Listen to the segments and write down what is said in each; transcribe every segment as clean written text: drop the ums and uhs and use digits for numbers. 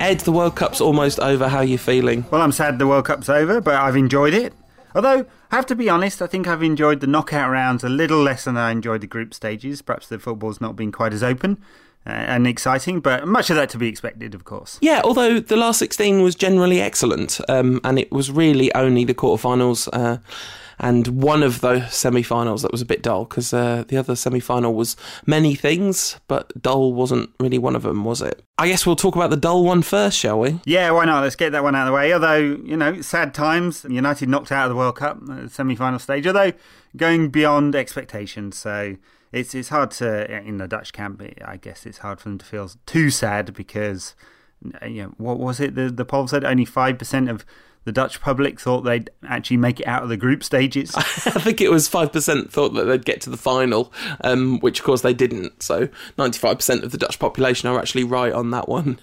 Ed, the World Cup's almost over. How are you feeling? Well, I'm sad the World Cup's over, but I've enjoyed it. Although, I have to be honest, I think I've enjoyed the knockout rounds a little less than I enjoyed the group stages. Perhaps the football's not been quite as open and exciting, but much of that to be expected, of course. Yeah, although the last 16 was generally excellent, and it was really only the quarterfinals and one of those semi-finals that was a bit dull, because the other semi-final was many things, but dull wasn't really one of them, was it? I guess we'll talk about the dull one first, shall we? Yeah, why not? Let's get that one out of the way. Although, you know, sad times. United knocked out of the World Cup at the semi-final stage, although going beyond expectations, so... It's hard to, in the Dutch camp, I guess it's hard for them to feel too sad because, you know, what was it? The poll said only 5% of the Dutch public thought they'd actually make it out of the group stages. I think it was 5% thought that they'd get to the final, which of course they didn't. So 95% of the Dutch population are actually right on that one.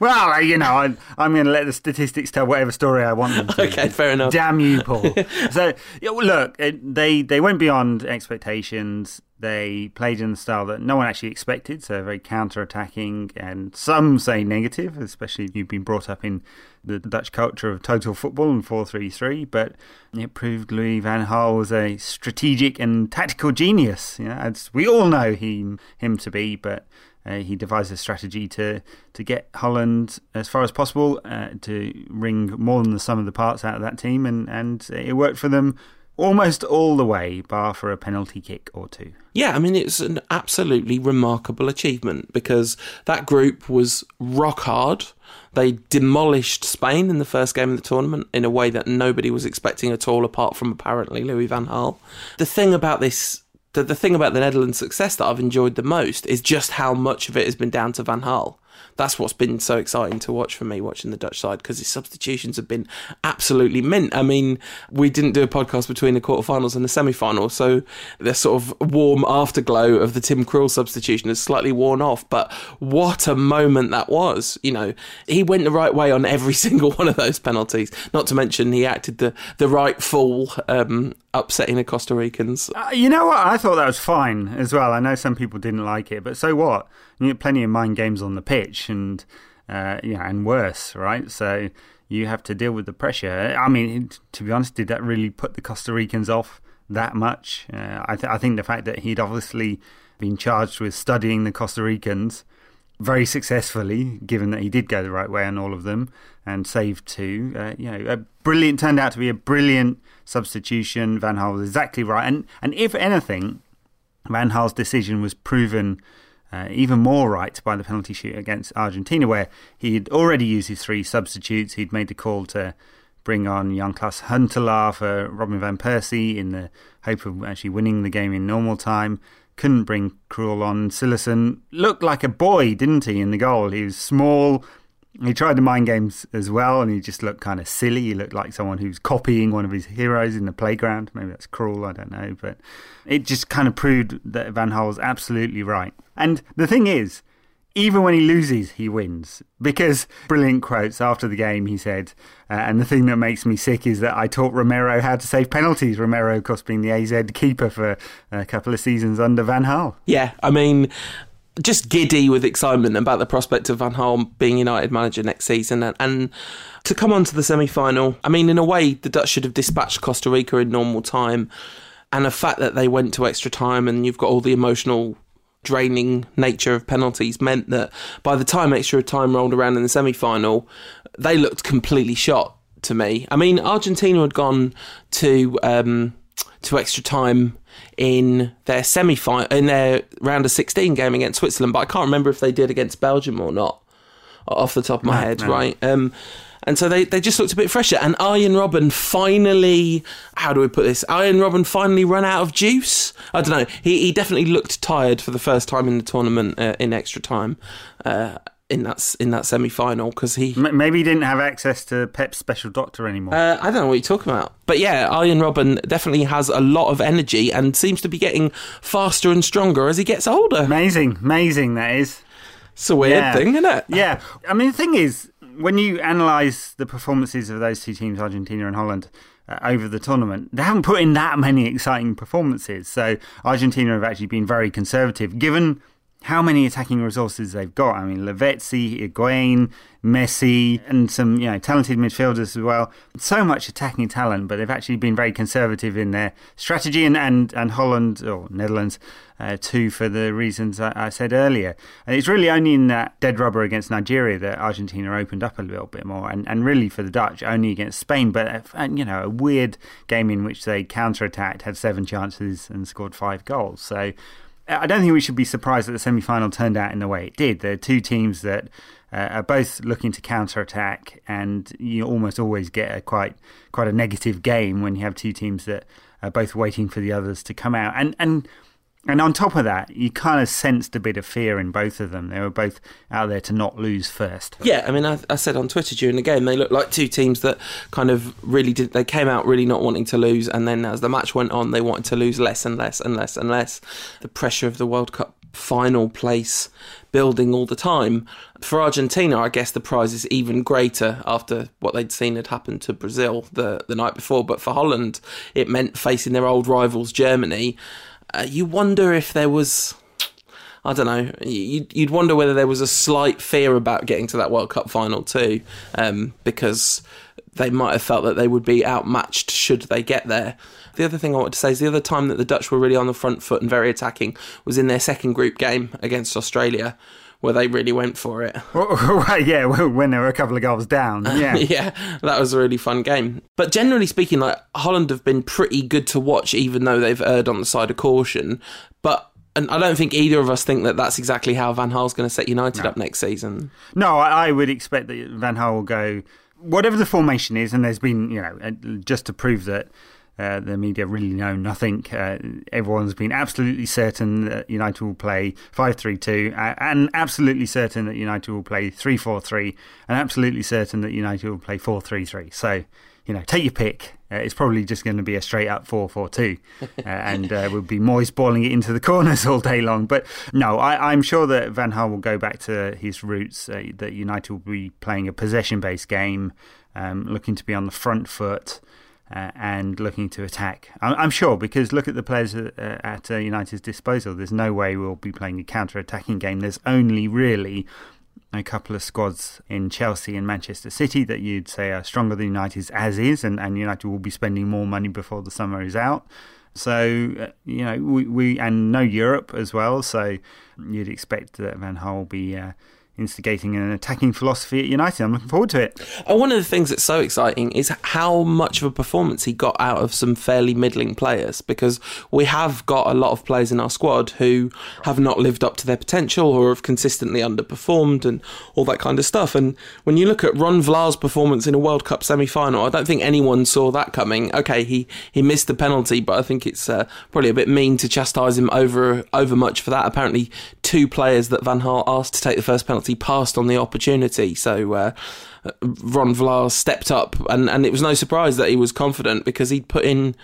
Well, you know, I'm going to let the statistics tell whatever story I want them to. Okay, fair enough. Damn you, Paul. So, look, they went beyond expectations. They played in a style that no one actually expected, so very counter-attacking, and some say negative, especially if you've been brought up in the Dutch culture of total football and 4-3-3, but it proved Louis van Gaal was a strategic and tactical genius, you know, as we all know him to be, but... he devised a strategy to get Holland as far as possible, to wring more than the sum of the parts out of that team, and it worked for them almost all the way, bar for a penalty kick or two. Yeah, I mean, it's an absolutely remarkable achievement because that group was rock hard. They demolished Spain in the first game of the tournament in a way that nobody was expecting at all, apart from apparently Louis van Gaal. The thing about the Netherlands' success that I've enjoyed the most is just how much of it has been down to Van Gaal. That's what's been so exciting to watch for me, watching the Dutch side, because his substitutions have been absolutely mint. I mean, we didn't do a podcast between the quarterfinals and the semi-final, so the sort of warm afterglow of the Tim Krul substitution is slightly worn off, but what a moment that was. You know, he went the right way on every single one of those penalties, not to mention he acted the right fool, upsetting the Costa Ricans. You know what? I thought that was fine as well. I know some people didn't like it, but so what? You had plenty of mind games on the pitch and and worse, right? So you have to deal with the pressure. I mean, to be honest, did that really put the Costa Ricans off that much? I think the fact that he'd obviously been charged with studying the Costa Ricans very successfully, given that he did go the right way on all of them and saved two, turned out to be a brilliant substitution. Van Gaal was exactly right. And if anything, Van Gaal's decision was proven even more right by the penalty shoot against Argentina, where he'd already used his three substitutes. He'd made the call to bring on Jan-Klaas Huntelaar for Robin van Persie in the hope of actually winning the game in normal time. Couldn't bring Krul on. Sillessen looked like a boy, didn't he, in the goal? He was small. He tried the mind games as well, and he just looked kind of silly. He looked like someone who's copying one of his heroes in the playground. Maybe that's Krul, I don't know. But it just kind of proved that Van Gaal's absolutely right. And the thing is, even when he loses, he wins. Because, brilliant quotes after the game, he said, and the thing that makes me sick is that I taught Romero how to save penalties. Romero, of course, being the AZ keeper for a couple of seasons under Van Gaal. Yeah, I mean... just giddy with excitement about the prospect of Van Gaal being United manager next season. And to come on to the semi-final, I mean, in a way, the Dutch should have dispatched Costa Rica in normal time. And the fact that they went to extra time and you've got all the emotional draining nature of penalties meant that by the time extra time rolled around in the semi-final, they looked completely shot to me. I mean, Argentina had gone to extra time in their in their round of 16 game against Switzerland, but I can't remember if they did against Belgium or not off the top of my head, right? And so they just looked a bit fresher. And Arjen Robben finally, how do we put this? Arjen Robben finally ran out of juice. I don't know. He definitely looked tired for the first time in the tournament in extra time. In that semi-final, because he... Maybe he didn't have access to Pep's special doctor anymore. I don't know what you're talking about. But yeah, Arjen Robben definitely has a lot of energy and seems to be getting faster and stronger as he gets older. Amazing that is. It's a weird thing, isn't it? Yeah. I mean, the thing is, when you analyse the performances of those two teams, Argentina and Holland, over the tournament, they haven't put in that many exciting performances. So Argentina have actually been very conservative, given how many attacking resources they've got. I mean, Lavezzi, Higuain, Messi, and some talented midfielders as well. So much attacking talent, but they've actually been very conservative in their strategy. And Holland, or Netherlands, too, for the reasons I said earlier. And it's really only in that dead rubber against Nigeria that Argentina opened up a little bit more. And really for the Dutch, only against Spain. But, a weird game in which they counter-attacked, had 7 chances and scored 5 goals. So I don't think we should be surprised that the semi-final turned out in the way it did. They're two teams that are both looking to counter-attack, and you almost always get quite a negative game when you have two teams that are both waiting for the others to come out. And on top of that, you kind of sensed a bit of fear in both of them. They were both out there to not lose first. Yeah, I mean, I said on Twitter during the game, they looked like two teams that kind of really did. They came out really not wanting to lose, and then as the match went on, they wanted to lose less and less and less and less. The pressure of the World Cup final place building all the time. For Argentina, I guess the prize is even greater after what they'd seen had happened to Brazil the night before. But for Holland, it meant facing their old rivals, Germany. You wonder if there was, I don't know, you'd wonder whether there was a slight fear about getting to that World Cup final too, because they might have felt that they would be outmatched should they get there. The other thing I wanted to say is the other time that the Dutch were really on the front foot and very attacking was in their second group game against Australia, where they really went for it. Yeah, when there were a couple of goals down. Yeah, yeah, that was a really fun game. But generally speaking, Holland have been pretty good to watch, even though they've erred on the side of caution. And I don't think either of us think that that's exactly how Van Gaal's going to set United up next season. No, I would expect that Van Gaal will go, whatever the formation is, and there's been, just to prove that the media really know nothing. Everyone's been absolutely certain that United will play 5-3-2, and absolutely certain that United will play 3-4-3, and absolutely certain that United will play 4-3-3. So, take your pick. It's probably just going to be a straight-up 4-4-2, and we'll be Moyes balling it into the corners all day long. But no, I'm sure that Van Gaal will go back to his roots, that United will be playing a possession-based game, looking to be on the front foot, and looking to attack. I'm sure, because look at the players at United's disposal. There's no way we'll be playing a counter-attacking game. There's only really a couple of squads in Chelsea and Manchester City that you'd say are stronger than United's as is, and United will be spending more money before the summer is out. So, we and no Europe as well, so you'd expect that Van Gaal will be instigating an attacking philosophy at United. I'm looking forward to it. One of the things that's so exciting is how much of a performance he got out of some fairly middling players, because we have got a lot of players in our squad who have not lived up to their potential or have consistently underperformed and all that kind of stuff. And when you look at Ron Vlaar's performance in a World Cup semi-final, I don't think anyone saw that coming. Okay, he missed the penalty, but I think it's probably a bit mean to chastise him over much for that. Apparently, 2 players that Van Gaal asked to take the first penalty he passed on the opportunity, so Ron Vlaar stepped up, and it was no surprise that he was confident, because he'd put in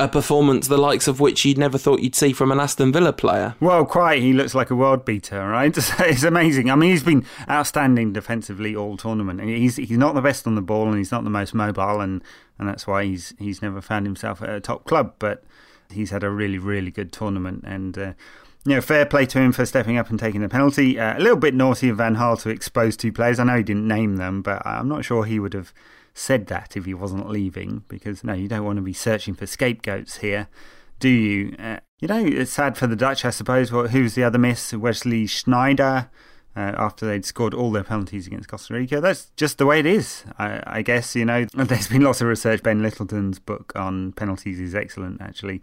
a performance the likes of which you'd never thought you'd see from an Aston Villa player. Well, quite. He looks like a world beater, right? It's amazing. I mean, he's been outstanding defensively all tournament. He's not the best on the ball, and he's not the most mobile, and that's why he's never found himself at a top club, but he's had a really, really good tournament, and fair play to him for stepping up and taking the penalty. A little bit naughty of Van Gaal to expose 2 players. I know he didn't name them, but I'm not sure he would have said that if he wasn't leaving, because, you don't want to be searching for scapegoats here, do you? It's sad for the Dutch, I suppose. Well, who's the other miss? Wesley Sneijder, after they'd scored all their penalties against Costa Rica. That's just the way it is, I guess. There's been lots of research. Ben Littleton's book on penalties is excellent, actually.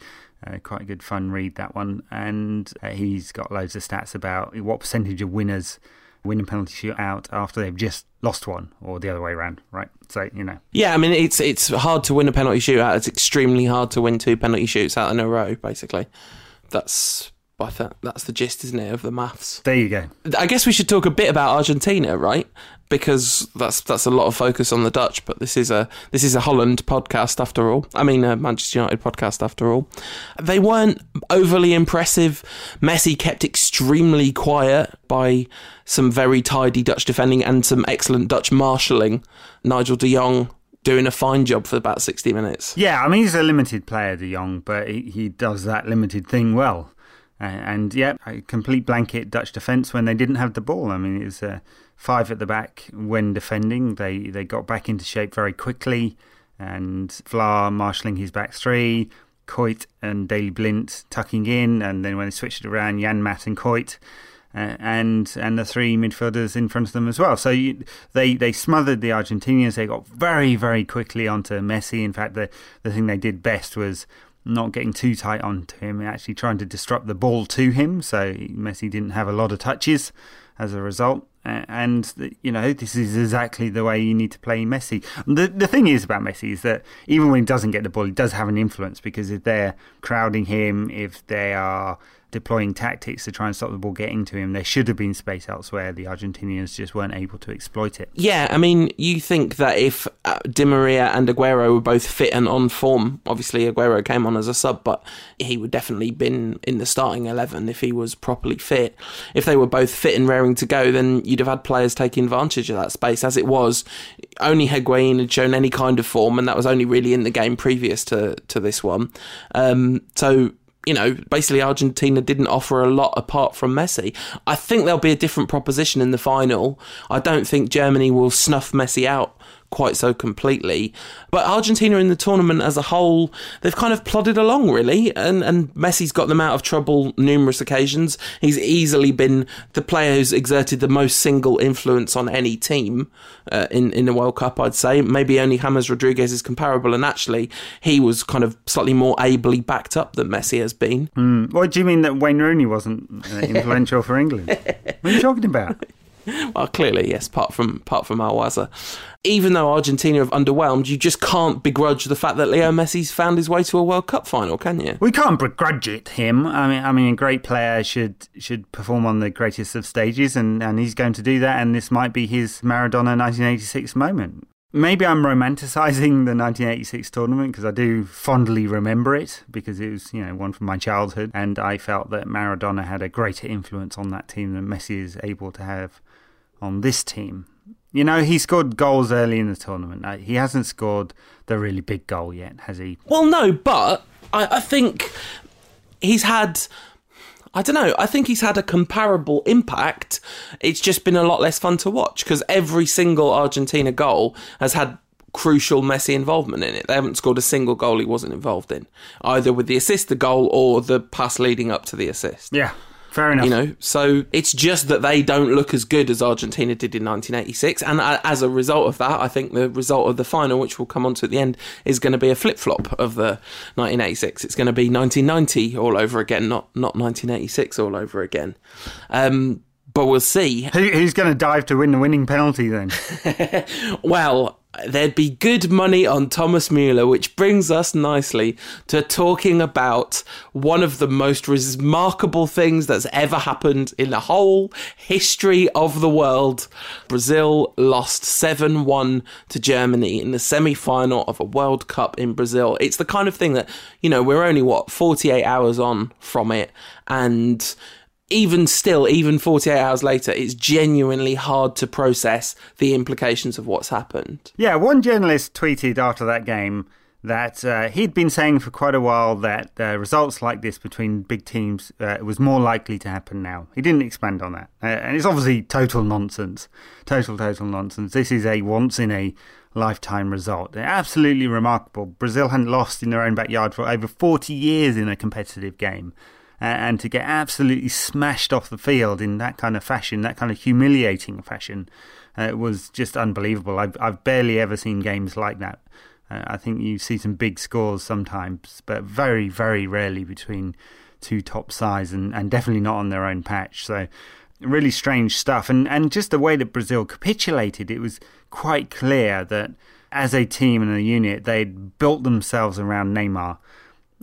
Quite a good fun read, that one. And he's got loads of stats about what percentage of winners win a penalty shootout after they've just lost one, or the other way around, right? So, you know. Yeah, I mean, it's hard to win a penalty shootout. It's extremely hard to win two penalty shoots out in a row, basically. That's the gist, isn't it, of the maths? There you go. I guess we should talk a bit about Argentina, right? Because that's a lot of focus on the Dutch, but this is a Holland podcast after all. I mean, a Manchester United podcast after all. They weren't overly impressive. Messi kept extremely quiet by some very tidy Dutch defending and some excellent Dutch marshalling. Nigel de Jong doing a fine job for about 60 minutes. Yeah, I mean, he's a limited player, de Jong, but he does that limited thing well. And yeah, a complete blanket Dutch defence when they didn't have the ball. I mean, it was five at the back when defending. They got back into shape very quickly, and Vlaar marshalling his back three, Kuyt and Daley Blind tucking in, and then when they switched it around, Janmaat and Kuyt, and the three midfielders in front of them as well. So they smothered the Argentinians. They got very, very quickly onto Messi. In fact, the thing they did best was not getting too tight onto him, actually trying to disrupt the ball to him. So Messi didn't have a lot of touches as a result. And, you know, this is exactly the way you need to play Messi. The thing is about Messi is that even when he doesn't get the ball, he does have an influence, because if they're crowding him, if they are deploying tactics to try and stop the ball getting to him, there should have been space elsewhere. The Argentinians just weren't able to exploit it. Yeah, I mean, you think that if Di Maria and Aguero were both fit and on form, obviously Aguero came on as a sub, but he would definitely been in the starting 11 if he was properly fit. If they were both fit and raring to go, then you'd have had players taking advantage of that space. As it was, only Higuain had shown any kind of form, and that was only really in the game previous to this one. So, you know, basically Argentina didn't offer a lot apart from Messi. I think there'll be a different proposition in the final. I don't think Germany will snuff Messi out quite so completely. But Argentina in the tournament as a whole, they've kind of plodded along, really. And Messi's got them out of trouble numerous occasions. He's easily been the player who's exerted the most single influence on any team in the World Cup, I'd say. Maybe only James Rodriguez is comparable. And actually, he was kind of slightly more ably backed up than Messi has been. Mm. What do you mean that Wayne Rooney wasn't influential for England? What are you talking about? Well, clearly, yes, apart from Alwaza. Even though Argentina have underwhelmed, you just can't begrudge the fact that Leo Messi's found his way to a World Cup final, can you? We can't begrudge it him. I mean, a great player should perform on the greatest of stages, and he's going to do that, and this might be his Maradona 1986 moment. Maybe I'm romanticising the 1986 tournament, because I do fondly remember it, because it was, you know, one from my childhood, and I felt that Maradona had a greater influence on that team than Messi is able to have on this team. You know, he scored goals early in the tournament. He hasn't scored the really big goal yet, has he? Well, no, but I think he's had... I don't know. I think he's had a comparable impact. It's just been a lot less fun to watch, because every single Argentina goal has had crucial Messi involvement in it. They haven't scored a single goal he wasn't involved in, either with the assist, the goal, or the pass leading up to the assist. Yeah, fair enough. You know, so it's just that they don't look as good as Argentina did in 1986. And as a result of that, I think the result of the final, which we'll come on to at the end, is going to be a flip-flop of the 1986. It's going to be 1990 all over again, not 1986 all over again. But we'll see. Who's going to dive to win the winning penalty then? Well... there'd be good money on Thomas Müller, which brings us nicely to talking about one of the most remarkable things that's ever happened in the whole history of the world. Brazil lost 7-1 to Germany in the semi-final of a World Cup in Brazil. It's the kind of thing that, you know, we're only, 48 hours on from it, and... even 48 hours later, it's genuinely hard to process the implications of what's happened. Yeah, one journalist tweeted after that game that he'd been saying for quite a while that results like this between big teams was more likely to happen now. He didn't expand on that. And it's obviously total nonsense. Total nonsense. This is a once-in-a-lifetime result. Absolutely remarkable. Brazil hadn't lost in their own backyard for over 40 years in a competitive game. And to get absolutely smashed off the field in that kind of fashion, that kind of humiliating fashion, was just unbelievable. I've barely ever seen games like that. I think you see some big scores sometimes, but very, very rarely between two top sides, and definitely not on their own patch. So Really strange stuff. And just the way that Brazil capitulated, it was quite clear that as a team and a unit, they'd built themselves around Neymar.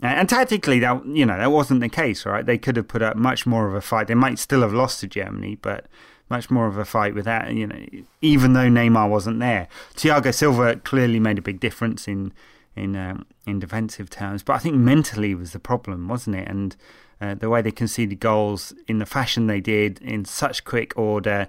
And tactically, that wasn't the case, right? They could have put up much more of a fight. They might still have lost to Germany, but much more of a fight without, even though Neymar wasn't there. Thiago Silva clearly made a big difference in defensive terms, but I think mentally was the problem, wasn't it? And the way they conceded goals in the fashion they did, in such quick order,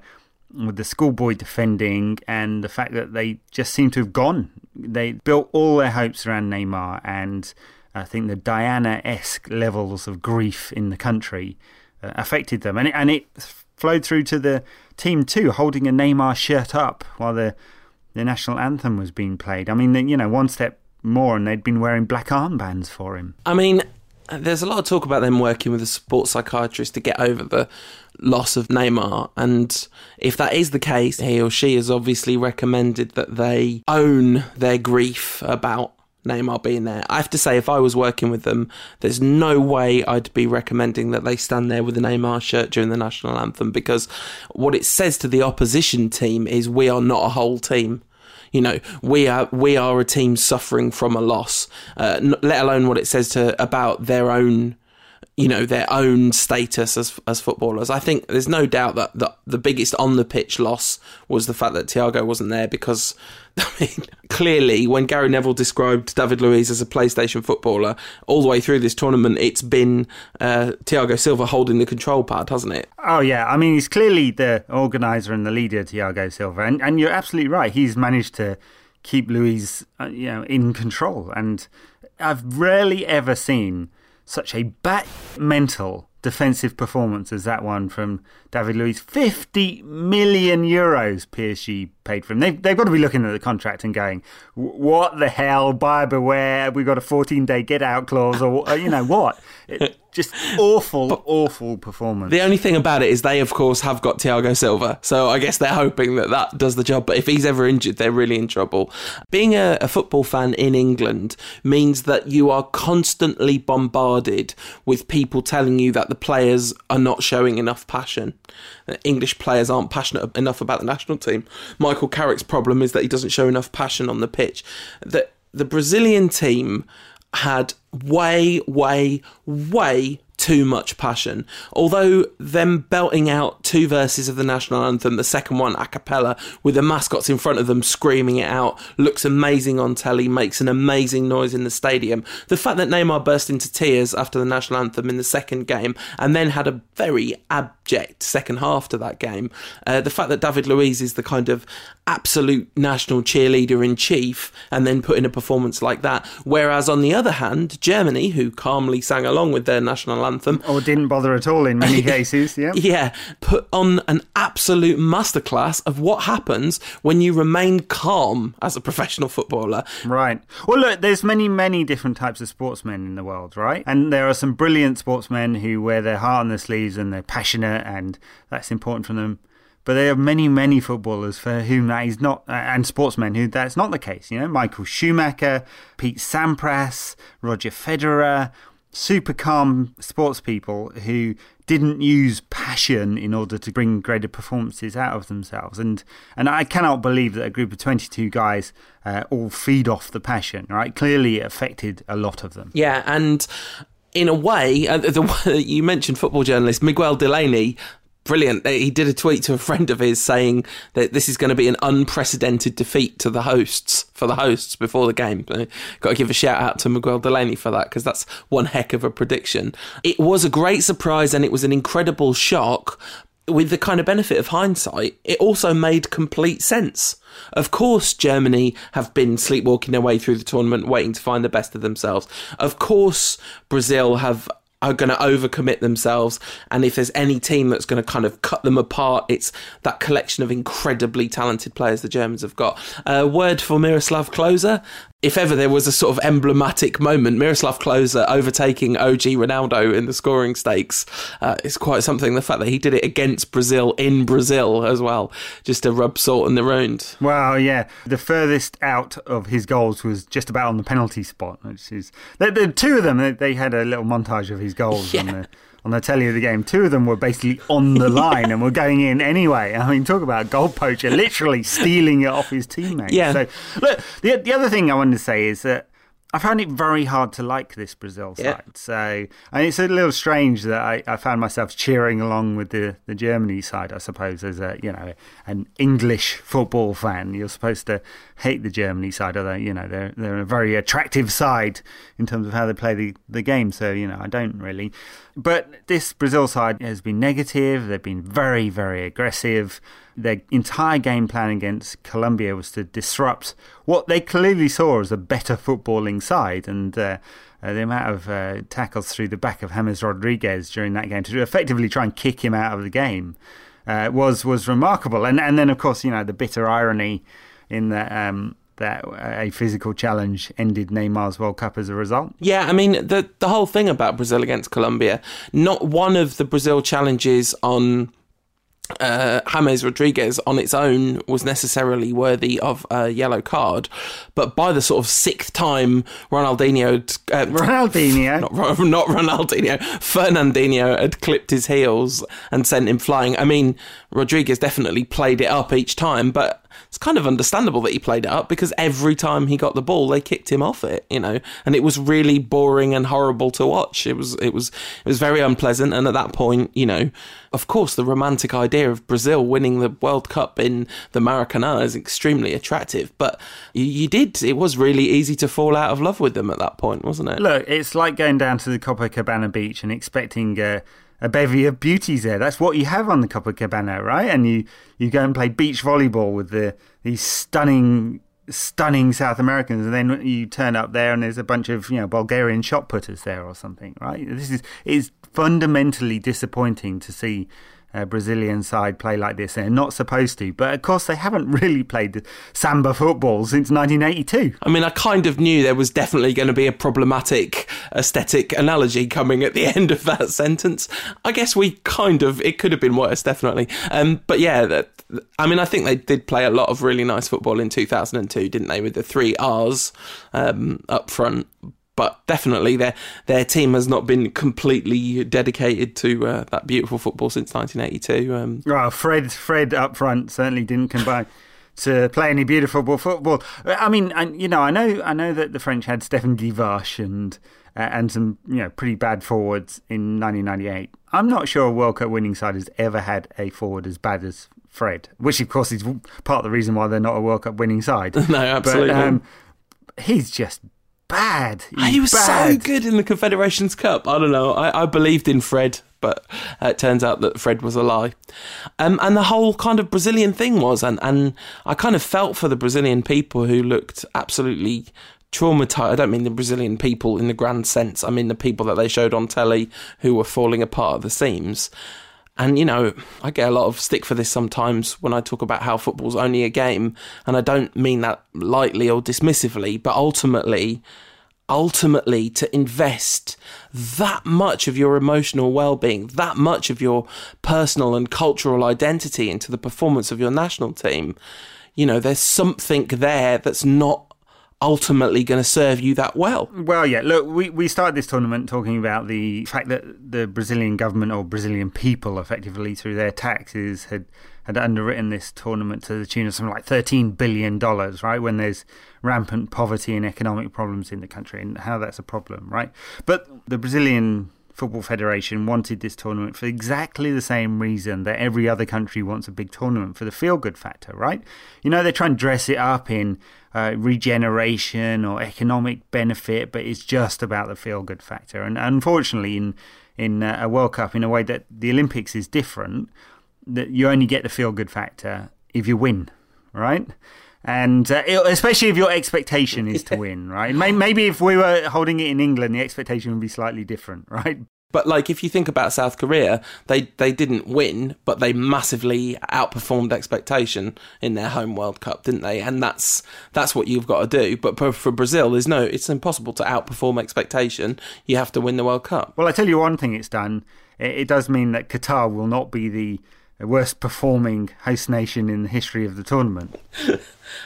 with the schoolboy defending, and the fact that they just seem to have gone. They built all their hopes around Neymar, and I think the Diana-esque levels of grief in the country affected them. And it flowed through to the team too, holding a Neymar shirt up while the national anthem was being played. I mean, one step more and they'd been wearing black armbands for him. I mean, there's a lot of talk about them working with a sports psychiatrist to get over the loss of Neymar. And if that is the case, he or she has obviously recommended that they own their grief about Neymar being there. I have to say, if I was working with them, there's no way I'd be recommending that they stand there with a Neymar shirt during the national anthem, because what it says to the opposition team is we are not a whole team. We are a team suffering from a loss, let alone what it says about their own, their own status as footballers. I think there's no doubt that the biggest on the pitch loss was the fact that Thiago wasn't there, because clearly when Gary Neville described David Luiz as a PlayStation footballer, all the way through this tournament, it's been Thiago Silva holding the control pad, hasn't it? Oh, yeah. I mean, he's clearly the organiser and the leader, Thiago Silva. And you're absolutely right. He's managed to keep Luiz, in control. And I've rarely ever seen such a bat mental defensive performance as that one from David Luiz. €50 million PSG paid for him. They've got to be looking at the contract and going, what the hell, buyer beware, we've got a 14-day get-out clause, or what? Just awful performance. The only thing about it is they, of course, have got Thiago Silva, so I guess they're hoping that does the job, but if he's ever injured, they're really in trouble. Being a football fan in England means that you are constantly bombarded with people telling you that the players are not showing enough passion. English players aren't passionate enough about the national team. Michael Carrick's problem is that he doesn't show enough passion on the pitch. The Brazilian team had way too much passion. Although them belting out two verses of the national anthem, the second one a cappella, with the mascots in front of them screaming it out, looks amazing on telly, makes an amazing noise in the stadium. The fact that Neymar burst into tears after the national anthem in the second game, and then had a very abject second half to that game. The fact that David Luiz is the kind of absolute national cheerleader in chief, and then put in a performance like that. Whereas on the other hand, Germany, who calmly sang along with their national anthem, or didn't bother at all in many cases, put on an absolute masterclass of what happens when you remain calm as a professional footballer. Right. Well, look, there's many different types of sportsmen in the world, right? And there are some brilliant sportsmen who wear their heart on their sleeves and they're passionate, and that's important for them. But there are many footballers for whom that is not, and sportsmen who that's not the case. Michael Schumacher, Pete Sampras, Roger Federer. Super calm sports people who didn't use passion in order to bring greater performances out of themselves. And I cannot believe that a group of 22 guys all feed off the passion, right? Clearly it affected a lot of them. Yeah, and in a way, you mentioned football journalist Miguel Delaney. Brilliant. He did a tweet to a friend of his saying that this is going to be an unprecedented defeat for the hosts before the game. Got to give a shout out to Miguel Delaney for that, because that's one heck of a prediction. It was a great surprise and it was an incredible shock. With the kind of benefit of hindsight, it also made complete sense. Of course, Germany have been sleepwalking their way through the tournament, waiting to find the best of themselves. Of course, Brazil are going to overcommit themselves, and if there's any team that's going to kind of cut them apart, it's that collection of incredibly talented players the Germans have got. Word for Miroslav Klose. If ever there was a sort of emblematic moment, Miroslav Klose overtaking OG Ronaldo in the scoring stakes is quite something. The fact that he did it against Brazil in Brazil as well, just to rub salt in the wound. Well, yeah, the furthest out of his goals was just about on the penalty spot, which is the two of them. They had a little montage of his goals on the on the telly of the game, two of them were basically on the line and were going in anyway. I mean, talk about a goal poacher, literally stealing it off his teammates. Yeah. So, look, the other thing I wanted to say is that I found it very hard to like this Brazil side. Yeah. So, and it's a little strange that I found myself cheering along with the Germany side, I suppose, as a, you know, an English football fan. You're supposed to hate the Germany side, although, you know, they're a very attractive side in terms of how they play the game. So, you know, I don't really. But this Brazil side has been negative. They've been very, very aggressive. Their entire game plan against Colombia was to disrupt what they clearly saw as a better footballing side. And the amount of tackles through the back of James Rodriguez during that game to effectively try and kick him out of the game was remarkable. And then, of course, you know, the bitter irony in that that a physical challenge ended Neymar's World Cup as a result. Yeah, I mean, the whole thing about Brazil against Colombia, not one of the Brazil challenges on James Rodriguez on its own was necessarily worthy of a yellow card, but by the sort of sixth time Fernandinho had clipped his heels and sent him flying. I mean, Rodriguez definitely played it up each time, but it's kind of understandable that he played it up because every time he got the ball, they kicked him off it, you know, and it was really boring and horrible to watch. It was very unpleasant. And at that point, you know, of course, the romantic idea of Brazil winning the World Cup in the Maracanã is extremely attractive, but it was really easy to fall out of love with them at that point, wasn't it? Look, it's like going down to the Copacabana beach and expecting a bevy of beauties there. That's what you have on the Copacabana, right? And you go and play beach volleyball with these stunning South Americans, and then you turn up there and there's a bunch of, you know, Bulgarian shot putters there or something, right? It's fundamentally disappointing to see a Brazilian side play like this. They're not supposed to, but of course they haven't really played samba football since 1982. I mean, I kind of knew there was definitely going to be a problematic aesthetic analogy coming at the end of that sentence. I guess it could have been worse, definitely. But yeah, I mean, I think they did play a lot of really nice football in 2002, didn't they, with the three R's up front. But definitely their team has not been completely dedicated to that beautiful football since 1982. Well, Fred up front certainly didn't combine to play any beautiful football. I mean, and, you know, I know that the French had Stéphane Guivarch and some, you know, pretty bad forwards in 1998. I'm not sure a World Cup winning side has ever had a forward as bad as Fred, which of course is part of the reason why they're not a World Cup winning side. No, absolutely. But, he's just bad. He was bad. So good in the Confederations Cup. I don't know. I believed in Fred, but it turns out that Fred was a lie. And the whole kind of Brazilian thing was, and I kind of felt for the Brazilian people who looked absolutely traumatized. I don't mean the Brazilian people in the grand sense. I mean the people that they showed on telly who were falling apart at the seams. And, you know, I get a lot of stick for this sometimes when I talk about how football's only a game, and I don't mean that lightly or dismissively, but ultimately to invest that much of your emotional well-being, that much of your personal and cultural identity into the performance of your national team, you know, there's something there that's not ultimately going to serve you that well. Well, yeah, look, we started this tournament talking about the fact that the Brazilian government, or Brazilian people effectively through their taxes, had underwritten this tournament to the tune of something like $13 billion, right, when there's rampant poverty and economic problems in the country, and how that's a problem, right? But the Brazilian Football Federation wanted this tournament for exactly the same reason that every other country wants a big tournament, for the feel-good factor, right? You know, they try and dress it up in regeneration or economic benefit, but it's just about the feel-good factor. And unfortunately, in a World Cup, in a way that the Olympics is different, that you only get the feel-good factor if you win, right? And especially if your expectation is to win, right? Maybe if we were holding it in England, the expectation would be slightly different, right? But, like, if you think about South Korea, they didn't win, but they massively outperformed expectation in their home World Cup, didn't they? And that's what you've got to do. But for Brazil, it's impossible to outperform expectation. You have to win the World Cup. Well, I tell you one thing it's done. It does mean that Qatar will not be the worst performing host nation in the history of the tournament.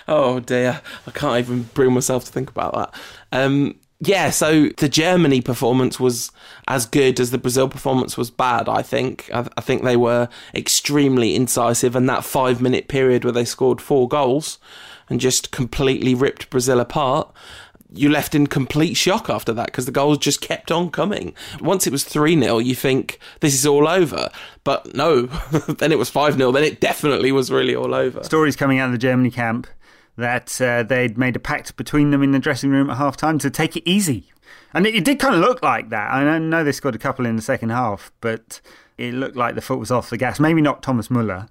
Oh dear, I can't even bring myself to think about that. yeah, so the Germany performance was as good as the Brazil performance was bad, I think. I think they were extremely incisive, and that 5-minute period where they scored 4 goals and just completely ripped Brazil apart, you left in complete shock after that because the goals just kept on coming. Once it was 3-0, you think, this is all over. But no, then it was 5-0, then it definitely was really all over. Stories coming out of the Germany camp that they'd made a pact between them in the dressing room at half-time to take it easy. And it did kind of look like that. I know they scored a couple in the second half, but it looked like the foot was off the gas. Maybe not Thomas Müller,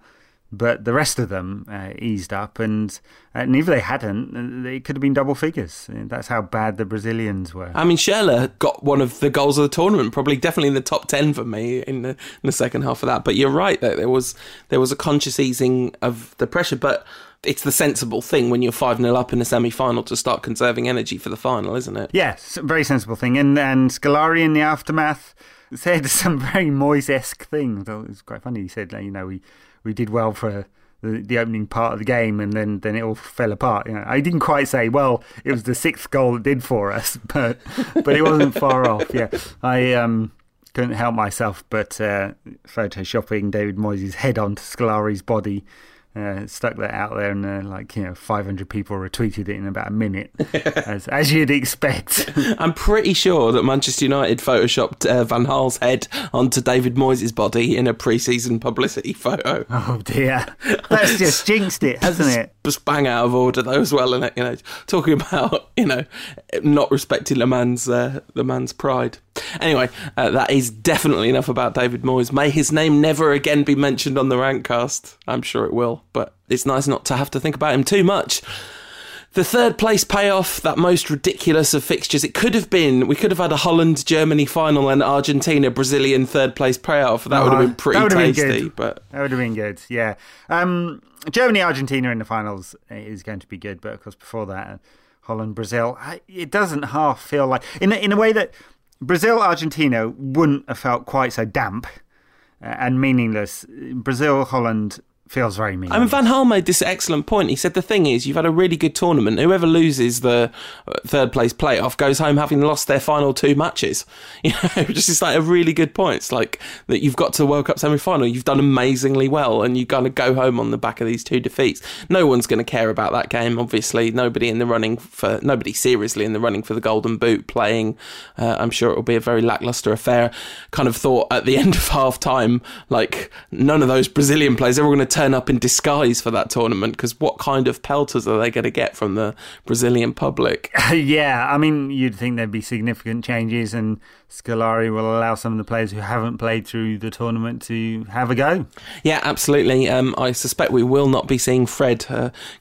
but the rest of them eased up. And if they hadn't, it could have been double figures. That's how bad the Brazilians were. I mean, Scheller got one of the goals of the tournament, probably definitely in the top 10 for me in the second half of that. But you're right, though. There was a conscious easing of the pressure, but it's the sensible thing when you're 5-0 up in the semi-final to start conserving energy for the final, isn't it? Yes, very sensible thing. And Scolari in the aftermath said some very Moyes-esque things. It was quite funny. He said, you know, we did well for the opening part of the game, and then it all fell apart. You know, I didn't quite say, well, it was the 6th goal that did for us, but it wasn't far off. Yeah, I couldn't help myself but photoshopping David Moyes' head onto Scolari's body. Stuck that out there, and 500 people retweeted it in about a minute, as you'd expect. I'm pretty sure that Manchester United photoshopped Van Gaal's head onto David Moyes' body in a pre-season publicity photo. Oh dear, that's just jinxed it, hasn't it? Just bang out of order though, as well, and talking about not respecting the man's pride. Anyway, that is definitely enough about David Moyes. May his name never again be mentioned on the Rantcast. I'm sure it will, but it's nice not to have to think about him too much. The third place payoff, that most ridiculous of fixtures. It could have been, we could have had a Holland-Germany final and Argentina-Brazilian third place payoff. That would have been pretty tasty. But that would have been good, yeah. Germany-Argentina in the finals is going to be good, but of course before that, Holland-Brazil. It doesn't half feel like, in a way that Brazil-Argentina wouldn't have felt quite so damp and meaningless. Brazil-Holland feels very meaningless. I mean, Van Gaal made this excellent point. He said, the thing is, you've had a really good tournament. Whoever loses the third-place playoff goes home having lost their final 2 matches. Just it's like a really good point. It's like that you've got to the World Cup semi-final. You've done amazingly well, and you kind of go home on the back of these 2 defeats. No one's going to care about that game, obviously. Nobody seriously in the running for the Golden Boot playing. I'm sure it will be a very lacklustre affair. Kind of thought at the end of half-time, none of those Brazilian players, they're all going to turn up in disguise for that tournament, because what kind of pelters are they going to get from the Brazilian public? Yeah, I mean, you'd think there'd be significant changes, and Scolari will allow some of the players who haven't played through the tournament to have a go. Yeah, absolutely. I suspect we will not be seeing Fred,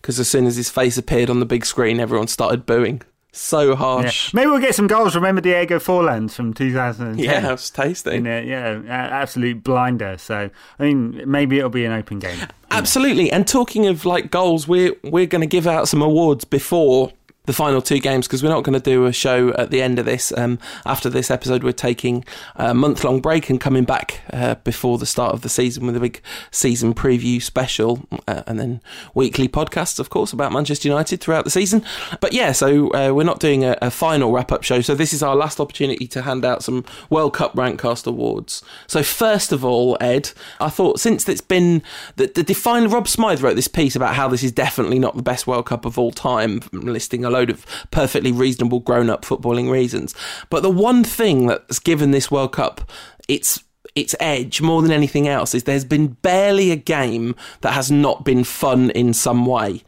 because as soon as his face appeared on the big screen, everyone started booing. So harsh. Yeah. Maybe we'll get some goals. Remember Diego Forlan from 2010? Yeah, that was tasty. Absolute blinder. So, I mean, maybe it'll be an open game. Absolutely. And talking of goals, we're going to give out some awards before the final 2 games, because we're not going to do a show at the end of this. After this episode, we're taking a month-long break and coming back before the start of the season with a big season preview special, and then weekly podcasts, of course, about Manchester United throughout the season. But yeah, so we're not doing a final wrap-up show, so this is our last opportunity to hand out some World Cup Rantcast awards. So first of all, Ed, I thought since it's been the defined, Rob Smythe wrote this piece about how this is definitely not the best World Cup of all time, listing a load of perfectly reasonable grown-up footballing reasons. But the one thing that's given this World Cup its edge more than anything else is there's been barely a game that has not been fun in some way.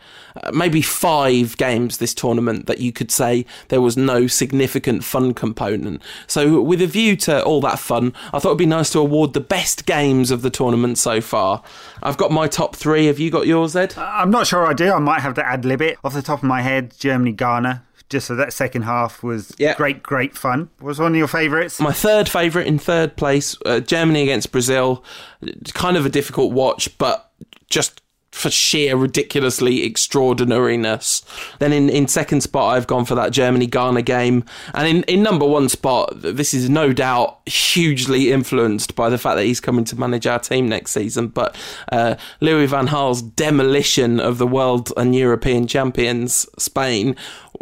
Maybe 5 games this tournament that you could say there was no significant fun component. So with a view to all that fun, I thought it'd be nice to award the best games of the tournament so far. I've got my top 3. Have you got yours, Ed? I'm not sure I do. I might have to ad-lib it. Off the top of my head, Germany-Ghana. Just so that second half was great fun. Was one of your favourites? My third favourite, in third place, Germany against Brazil. Kind of a difficult watch, but just for sheer ridiculously extraordinariness. Then in second spot, I've gone for that Germany-Ghana game. And in number 1 spot, this is no doubt hugely influenced by the fact that he's coming to manage our team next season. But Louis van Gaal's demolition of the world and European champions, Spain,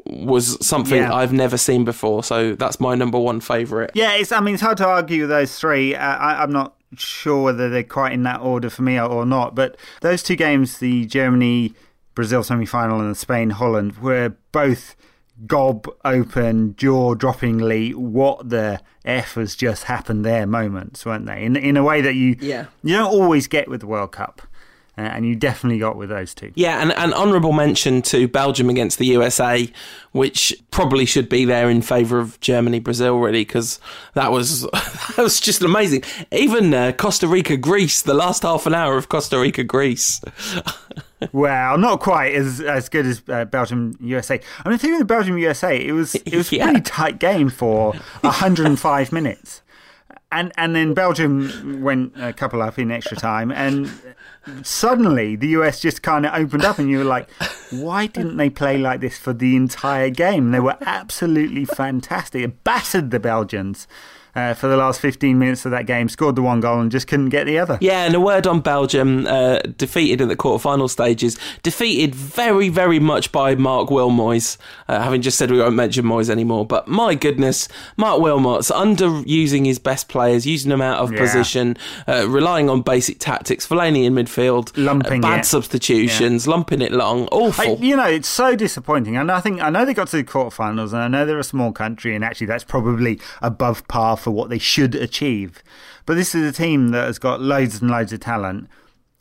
was something I've never seen before. So that's my number one favourite. Yeah, it's hard to argue those three. I'm not sure whether they're quite in that order for me or not. But those two games, the Germany-Brazil semi-final and the Spain-Holland, were both gob-open, jaw-droppingly, what the F has just happened there moments, weren't they? In a way that you don't always get with the World Cup. And you definitely got with those two. Yeah, and an honourable mention to Belgium against the USA, which probably should be there in favour of Germany-Brazil, really, because that was just amazing. Even Costa Rica-Greece, the last half an hour of Costa Rica-Greece. Well, not quite as good as Belgium-USA. I mean, the thing with Belgium-USA, it was a pretty tight game for 105 minutes. And then Belgium went a couple up in extra time, and suddenly the US just kind of opened up, and you were like, why didn't they play like this for the entire game? They were absolutely fantastic. It battered the Belgians for the last 15 minutes of that game, scored the one goal and just couldn't get the other. Yeah, and a word on Belgium, defeated at the quarterfinal stages, defeated very, very much by Mark Wilmots, having just said we won't mention Moyes anymore, but my goodness, Mark Wilmots, underusing his best players, using them out of position, relying on basic tactics, Fellaini in midfield, bad substitutions, lumping it long, awful. It's so disappointing, and I know they got to the quarterfinals, and I know they're a small country, and actually that's probably above par for what they should achieve. But this is a team that has got loads and loads of talent,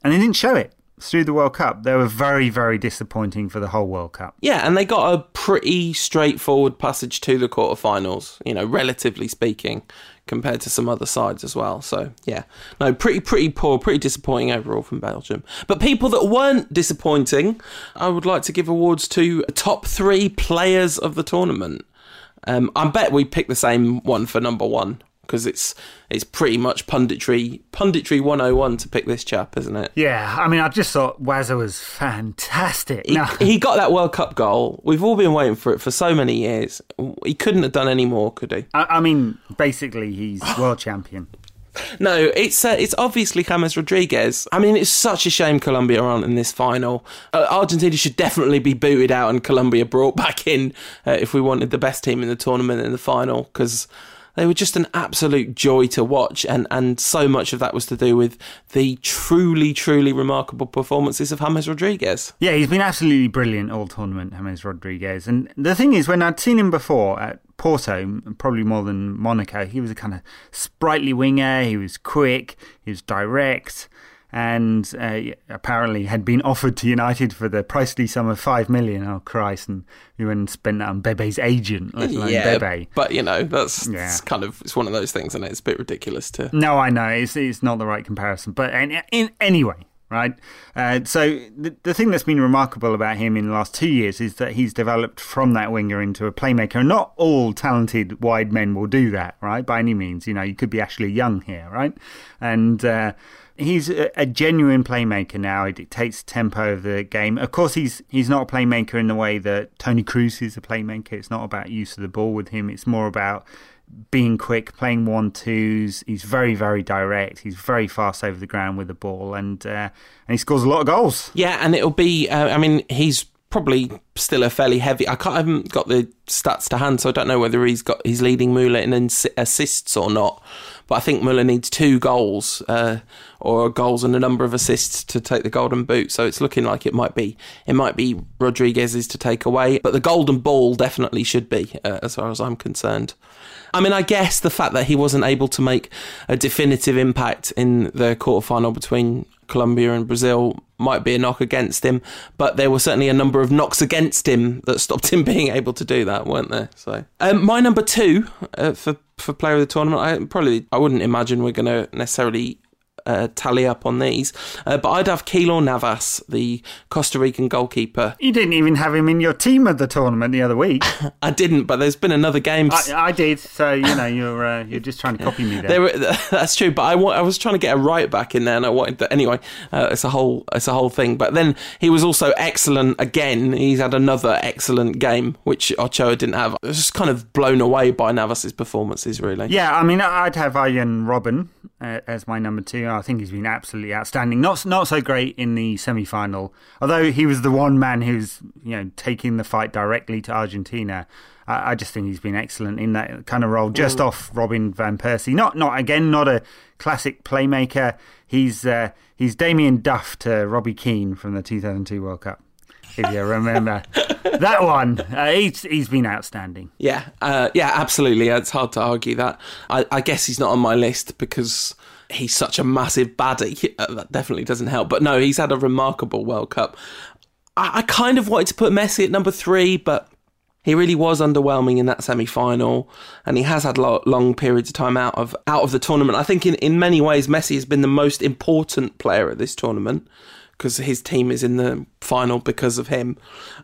and they didn't show it through the World Cup. They were very, very disappointing for the whole World Cup. Yeah, and they got a pretty straightforward passage to the quarterfinals, relatively speaking, compared to some other sides as well. So, yeah. No, pretty poor, pretty disappointing overall from Belgium. But people that weren't disappointing, I would like to give awards to top three players of the tournament. I bet we pick the same one for number one, because it's pretty much punditry 101 to pick this chap, isn't it? Yeah, I mean, I just thought Wazza was fantastic. He got that World Cup goal. We've all been waiting for it for so many years. He couldn't have done any more, could he? I mean, basically, he's world champion. No, it's obviously James Rodriguez. I mean, it's such a shame Colombia aren't in this final. Argentina should definitely be booted out and Colombia brought back in if we wanted the best team in the tournament in the final, because they were just an absolute joy to watch, and so much of that was to do with the truly, truly remarkable performances of James Rodriguez. Yeah, he's been absolutely brilliant all tournament, James Rodriguez. And the thing is, when I'd seen him before at Porto, probably more than Monaco, he was a kind of sprightly winger, he was quick, he was direct, and apparently had been offered to United for the pricely sum of $5 million. Oh, Christ, and we went and spent that on Bebe's agent, let alone Bebe. But, that's kind of, it's one of those things, and it's a bit ridiculous to... No, I know, it's not the right comparison. But anyway, right? So the thing that's been remarkable about him in the last 2 years is that he's developed from that winger into a playmaker, and not all talented wide men will do that, right? By any means, you could be Ashley Young here, right? And... he's a genuine playmaker now. He dictates the tempo of the game. Of course, he's not a playmaker in the way that Toni Kroos is a playmaker. It's not about use of the ball with him. It's more about being quick, playing 1-2s. He's very, very direct. He's very fast over the ground with the ball. And he scores a lot of goals. Yeah, and it'll be... he's probably still a fairly heavy... I haven't got the stats to hand, so I don't know whether he's leading Müller in assists or not. But I think Müller needs 2 goals or goals and a number of assists to take the golden boot. So it's looking like it might be Rodriguez's to take away. But the golden ball definitely should be, as far as I'm concerned. I mean, I guess the fact that he wasn't able to make a definitive impact in the quarterfinal between Colombia and Brazil might be a knock against him. But there were certainly a number of knocks against him that stopped him being able to do that, weren't there? So my number two for player of the tournament, I wouldn't imagine we're going to necessarily tally up on these, but I'd have Keylor Navas, the Costa Rican goalkeeper. You didn't even have him in your team of the tournament the other week. I didn't, but there's been another game. I did, so you're just trying to copy me there. That's true, but I was trying to get a right back in there, and I wanted that anyway. It's a whole thing. But then he was also excellent again. He's had another excellent game, which Ochoa didn't have. I was just kind of blown away by Navas's performances, really. Yeah, I'd have Arjen Robben as my number two. I think he's been absolutely outstanding. Not so great in the semi-final, although he was the one man who's, you know, taking the fight directly to Argentina. I just think he's been excellent in that kind of role, just off Robin van Persie. Not a classic playmaker. He's Damien Duff to Robbie Keane from the 2002 World Cup, if you remember that one. He's been outstanding. Yeah, absolutely. It's hard to argue that. I guess he's not on my list because he's such a massive baddie. That definitely doesn't help. But no, he's had a remarkable World Cup. I kind of wanted to put Messi at number three, but he really was underwhelming in that semi-final, and he has had long periods of time out of the tournament. I think in many ways, Messi has been the most important player at this tournament, because his team is in the final because of him.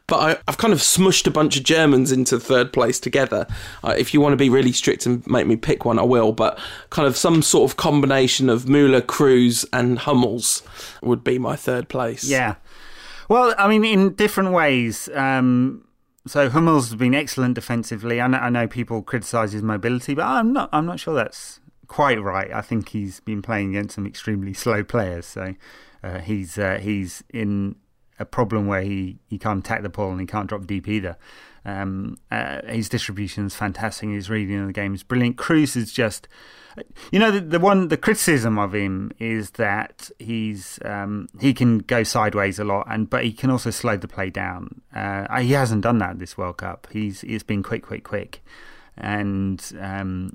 But I've kind of smushed a bunch of Germans into third place together. If you want to be really strict and make me pick one, I will. But kind of some sort of combination of Müller, Kroos and Hummels would be my third place. Yeah. Well, I mean, in different ways. So Hummels has been excellent defensively. I know people criticise his mobility, but I'm not sure that's quite right. I think he's been playing against some extremely slow players, so he's in a problem where he can't tack the ball and he can't drop deep either. His distribution is fantastic. His reading of the game is brilliant. Kroos is just, you know, the criticism of him is that he's he can go sideways a lot, but he can also slow the play down. He hasn't done that this World Cup. It's been quick. And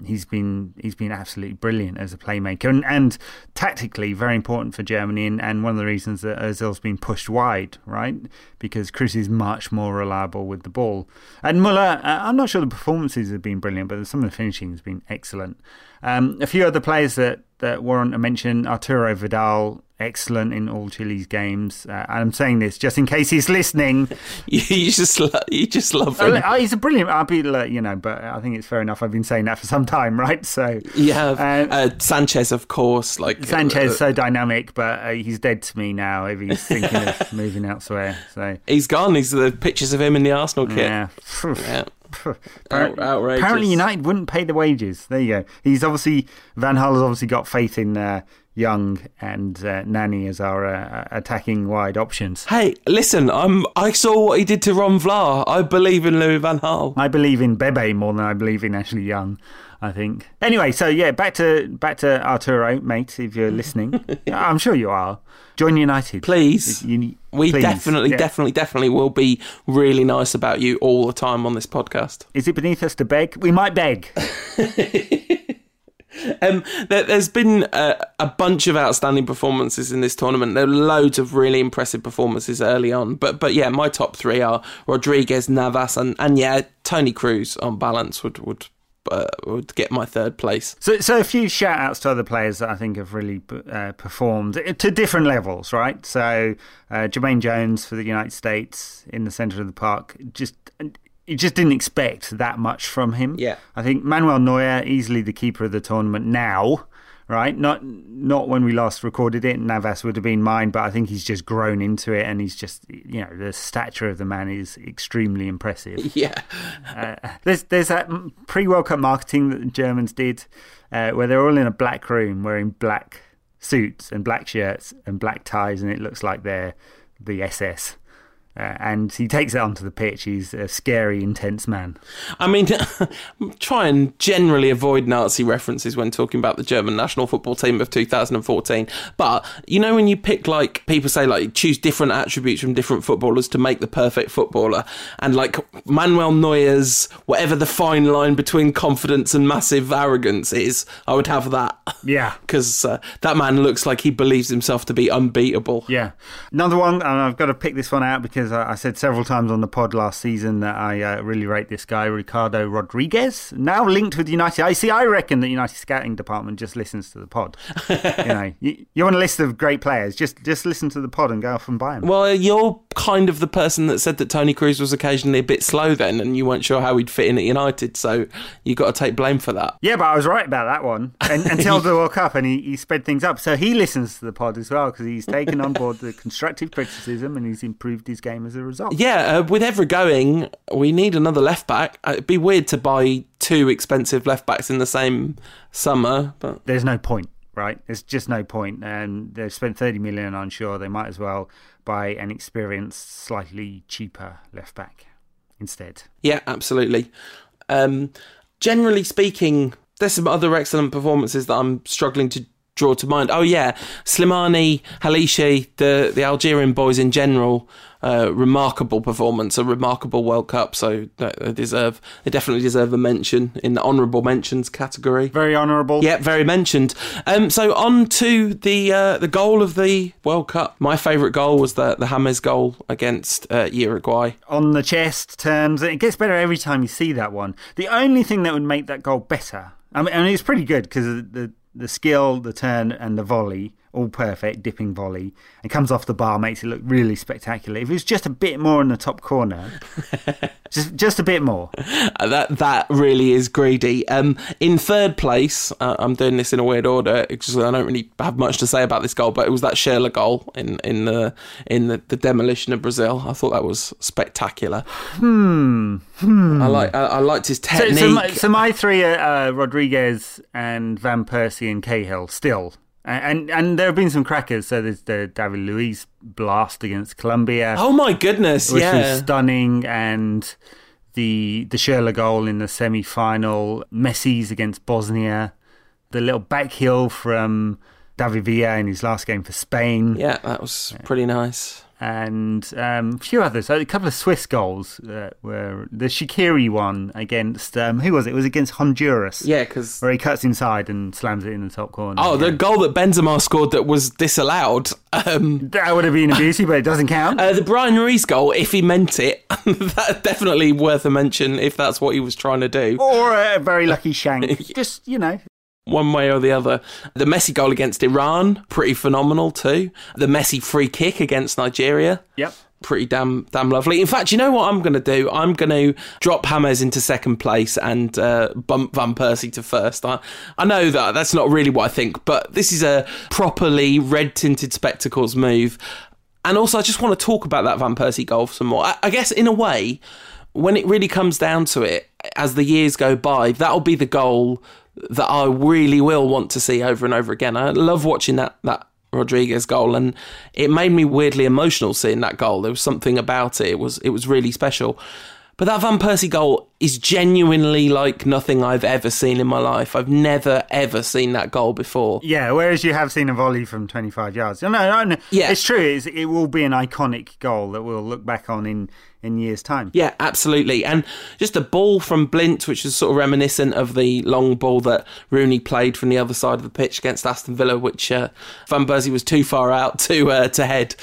he's been absolutely brilliant as a playmaker and tactically very important for Germany, and one of the reasons that Ozil's been pushed wide, right? Because Kroos is much more reliable with the ball. And Müller, I'm not sure the performances have been brilliant, but some of the finishing has been excellent. A few other players that warrant a mention: Arturo Vidal, excellent in all Chile's games. I'm saying this just in case he's listening. you just love him. He's a brilliant arbiter, you know, but I think it's fair enough. I've been saying that for some time, right? So yeah, Sanchez, of course. Like Sanchez, so dynamic, but he's dead to me now if he's thinking of moving elsewhere. So he's gone. These are the pictures of him in the Arsenal kit. Yeah. Apparently United wouldn't pay the wages. There you go. Van Gaal has obviously got faith in Young and Nani as our attacking wide options. Hey, listen, I saw what he did to Ron Vlaar. I believe in Louis van Gaal. I believe in Bebe more than I believe in Ashley Young, I think. Anyway, so yeah, back to Arturo, mate, if you're listening. I'm sure you are. Join United. Please. Please. definitely will be really nice about you all the time on this podcast. Is it beneath us to beg? We might beg. There's been a bunch of outstanding performances in this tournament. There are loads of really impressive performances early on. But yeah, my top three are Rodriguez, Navas and Toni Kroos on balance would get my third place. So a few shout-outs to other players that I think have really performed to different levels, right? So Jermaine Jones for the United States in the centre of the park, you just didn't expect that much from him. Yeah. I think Manuel Neuer, easily the keeper of the tournament now, right? Not when we last recorded it, Navas would have been mine, but I think he's just grown into it, and he's just, you know, the stature of the man is extremely impressive. Yeah. There's that pre-World Cup marketing that the Germans did where they're all in a black room wearing black suits and black shirts and black ties, and it looks like they're the SS. And he takes it onto the pitch. He's a scary, intense man. I mean, try and generally avoid Nazi references when talking about the German national football team of 2014. But, you know, when you pick, like, people say, like, choose different attributes from different footballers to make the perfect footballer. And, like, Manuel Neuer's, whatever the fine line between confidence and massive arrogance is, I would have that. Yeah. Because that man looks like he believes himself to be unbeatable. Yeah. Another one, and I've got to pick this one out because I said several times on the pod last season that I really rate this guy, Ricardo Rodriguez, now linked with United. I reckon the United Scouting Department just listens to the pod. You know, you want a list of great players, just listen to the pod and go off and buy them. Well, you're kind of the person that said that Toni Kroos was occasionally a bit slow then, and you weren't sure how he'd fit in at United, so you got to take blame for that. Yeah, but I was right about that one until the World Cup, and he sped things up. So he listens to the pod as well, because he's taken on board the constructive criticism and he's improved his game as a result. Yeah, with Evra going, we need another left back. It'd be weird to buy two expensive left backs in the same summer, but there's no point. right? There's just no point. They've spent 30 million, I'm sure. They might as well buy an experienced, slightly cheaper left-back instead. Yeah, absolutely. Generally speaking, there's some other excellent performances that I'm struggling to draw to mind. Oh, yeah, Slimani, Halishi, the Algerian boys in general, remarkable performance, a remarkable World Cup, so they definitely deserve a mention in the honourable mentions category. Very honourable. Yeah, very mentioned. So on to the goal of the World Cup. My favourite goal was the James goal against Uruguay. On the chest turns, it gets better every time you see that one. The only thing that would make that goal better, I mean it's pretty good because the skill, the turn and the volley, all perfect, dipping volley, and comes off the bar, makes it look really spectacular. If it was just a bit more in the top corner, just a bit more. That really is greedy. In third place, I'm doing this in a weird order because I don't really have much to say about this goal, but it was that Schürrle goal in the demolition of Brazil. I thought that was spectacular. I liked his technique. So my three are Rodriguez and Van Persie and Cahill still. And there have been some crackers. So there's the David Luiz blast against Colombia. Oh my goodness! Which was stunning, and the Schürrle goal in the semi-final. Messi's against Bosnia. The little back heel from David Villa in his last game for Spain. Yeah, that was pretty nice. And a few others. So a couple of Swiss goals were the Shaqiri one against, who was it? It was against Honduras. Yeah, because... where he cuts inside and slams it in the top corner. Oh, the goal that Benzema scored that was disallowed. That would have been a beauty, but it doesn't count. The Brian Ruiz goal, if he meant it, that definitely worth a mention if that's what he was trying to do. Or a very lucky shank. Just, you know... one way or the other. The Messi goal against Iran, pretty phenomenal too. The Messi free kick against Nigeria. Yep. Pretty damn lovely. In fact, you know what I'm going to do? I'm going to drop James into second place and bump Van Persie to first. I know that's not really what I think, but this is a properly red-tinted spectacles move. And also, I just want to talk about that Van Persie goal some more. I guess, in a way, when it really comes down to it, as the years go by, that'll be the goal that I really will want to see over and over again. I love watching that Rodriguez goal, and it made me weirdly emotional seeing that goal. There was something about it. It was really special. But that Van Persie goal is genuinely like nothing I've ever seen in my life. I've never, ever seen that goal before. Yeah, whereas you have seen a volley from 25 yards. No. Yeah. It's true. It will be an iconic goal that we'll look back on in years' time. Yeah, absolutely. And just a ball from Blint, which is sort of reminiscent of the long ball that Rooney played from the other side of the pitch against Aston Villa, which Van Persie was too far out to head.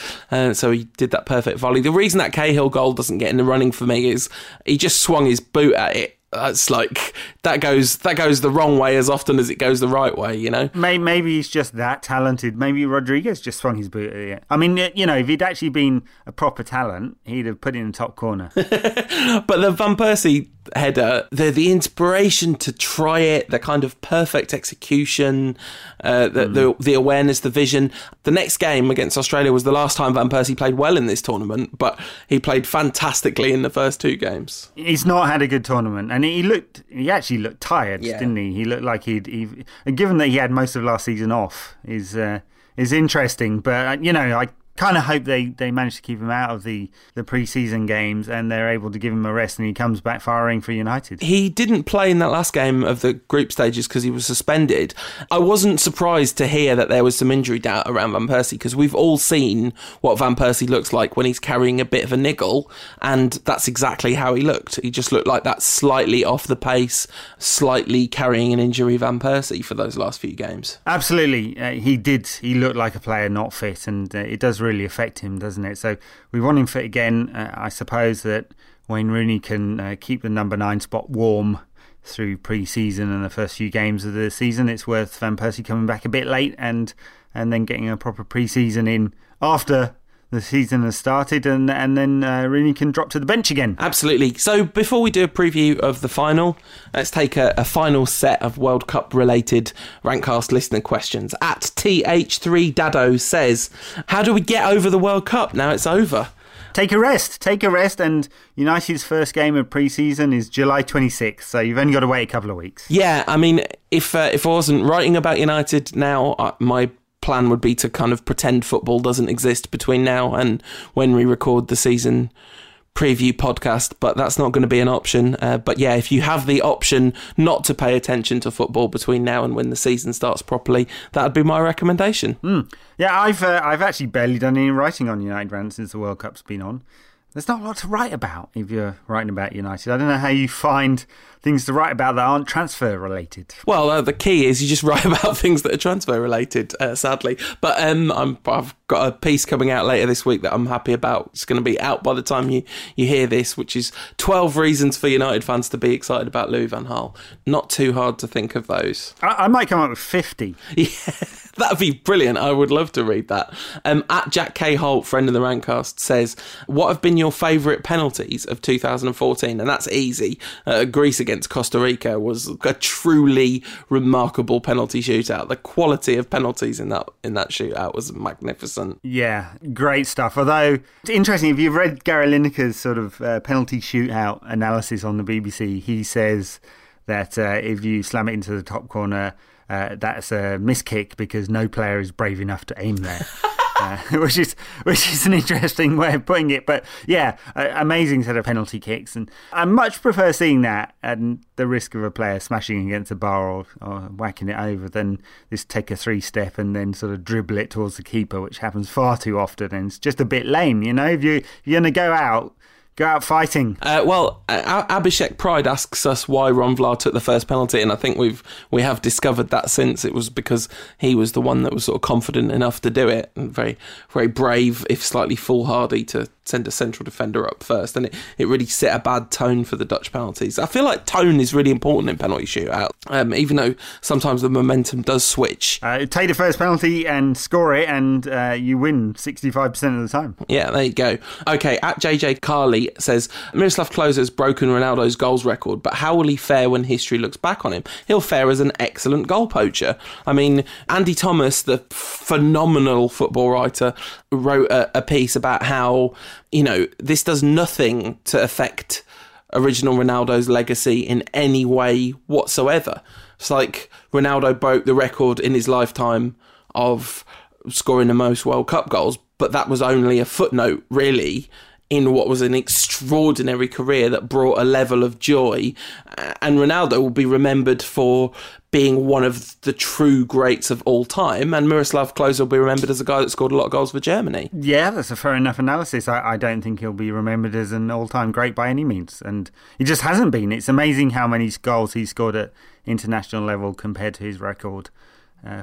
So he did that perfect volley. The reason that Cahill goal doesn't get in the running for me is he just swung his boot at it. That's like that goes the wrong way as often as it goes the right way, you know. Maybe he's just that talented. Maybe Rodriguez just swung his boot at it. I mean, you know, if he'd actually been a proper talent, he'd have put it in the top corner. But the Van Persie header, the inspiration to try it, the kind of perfect execution, the awareness, the vision. The next game against Australia was the last time Van Persie played well in this tournament, but he played fantastically in the first two games. He's not had a good tournament, and he actually looked tired, didn't he? He looked like given that he had most of last season off, is interesting. But you know, I kind of hope they manage to keep him out of the pre-season games and they're able to give him a rest and he comes back firing for United. He didn't play in that last game of the group stages because he was suspended. I wasn't surprised to hear that there was some injury doubt around Van Persie because we've all seen what Van Persie looks like when he's carrying a bit of a niggle, and that's exactly how he looked. He just looked like that slightly off the pace, slightly carrying an injury Van Persie for those last few games. Absolutely. He looked like a player not fit, and it does really affect him, doesn't it? So we want him fit again. I suppose that Wayne Rooney can keep the number 9 spot warm through pre-season and the first few games of the season. It's worth Van Persie coming back a bit late and then getting a proper pre-season in after the season has started, and then Rooney can drop to the bench again. Absolutely. So before we do a preview of the final, let's take a final set of World Cup related Rankcast listener questions. At TH3 Dado says, how do we get over the World Cup now it's over? Take a rest. And United's first game of pre-season is July 26th, so you've only got to wait a couple of weeks. Yeah, I mean, if I wasn't writing about United now, my plan would be to kind of pretend football doesn't exist between now and when we record the season preview podcast, but that's not going to be an option. But yeah, if you have the option not to pay attention to football between now and when the season starts properly, that'd be my recommendation. Yeah, I've actually barely done any writing on United Rant since the World Cup's been on. There's not a lot to write about if you're writing about United. I don't know how you find things to write about that aren't transfer related. Well, the key is you just write about things that are transfer related, sadly. But I've got a piece coming out later this week that I'm happy about. It's going to be out by the time you hear this, which is 12 reasons for United fans to be excited about Louis van Gaal. Not too hard to think of those. I might come up with 50. Yeah. That'd be brilliant. I would love to read that. At Jack K. Holt, friend of the Rantcast, says, what have been your favourite penalties of 2014? And that's easy. Greece against Costa Rica was a truly remarkable penalty shootout. The quality of penalties in that shootout was magnificent. Yeah, great stuff. Although, it's interesting, if you've read Gary Lineker's sort of penalty shootout analysis on the BBC, he says that if you slam it into the top corner, that's a miskick because no player is brave enough to aim there, which is an interesting way of putting it. But yeah, amazing set of penalty kicks, and I much prefer seeing that and the risk of a player smashing against a bar or whacking it over than this take a three-step and then sort of dribble it towards the keeper, which happens far too often, and it's just a bit lame, you know. If you're going to go out fighting. Abhishek Pride asks us why Ron Vlaar took the first penalty, and I think we have discovered that since it was because he was the one that was sort of confident enough to do it, and very, very brave, if slightly foolhardy, to send a central defender up first, and it really set a bad tone for the Dutch penalties. I feel like tone is really important in penalty shootout, even though sometimes the momentum does switch. Take the first penalty and score it, and you win 65% of the time. Yeah, there you go. Okay, at JJ Carly says, Miroslav Klose has broken Ronaldo's goals record, but how will he fare when history looks back on him? He'll fare as an excellent goal poacher. I mean, Andy Thomas, the phenomenal football writer, wrote a piece about how, you know, this does nothing to affect original Ronaldo's legacy in any way whatsoever. It's like Ronaldo broke the record in his lifetime of scoring the most World Cup goals, but that was only a footnote, really, in what was an extraordinary career that brought a level of joy. And Ronaldo will be remembered for being one of the true greats of all time, and Miroslav Klose will be remembered as a guy that scored a lot of goals for Germany. Yeah, that's a fair enough analysis. I don't think he'll be remembered as an all-time great by any means, and he just hasn't been. It's amazing how many goals he scored at international level compared to his record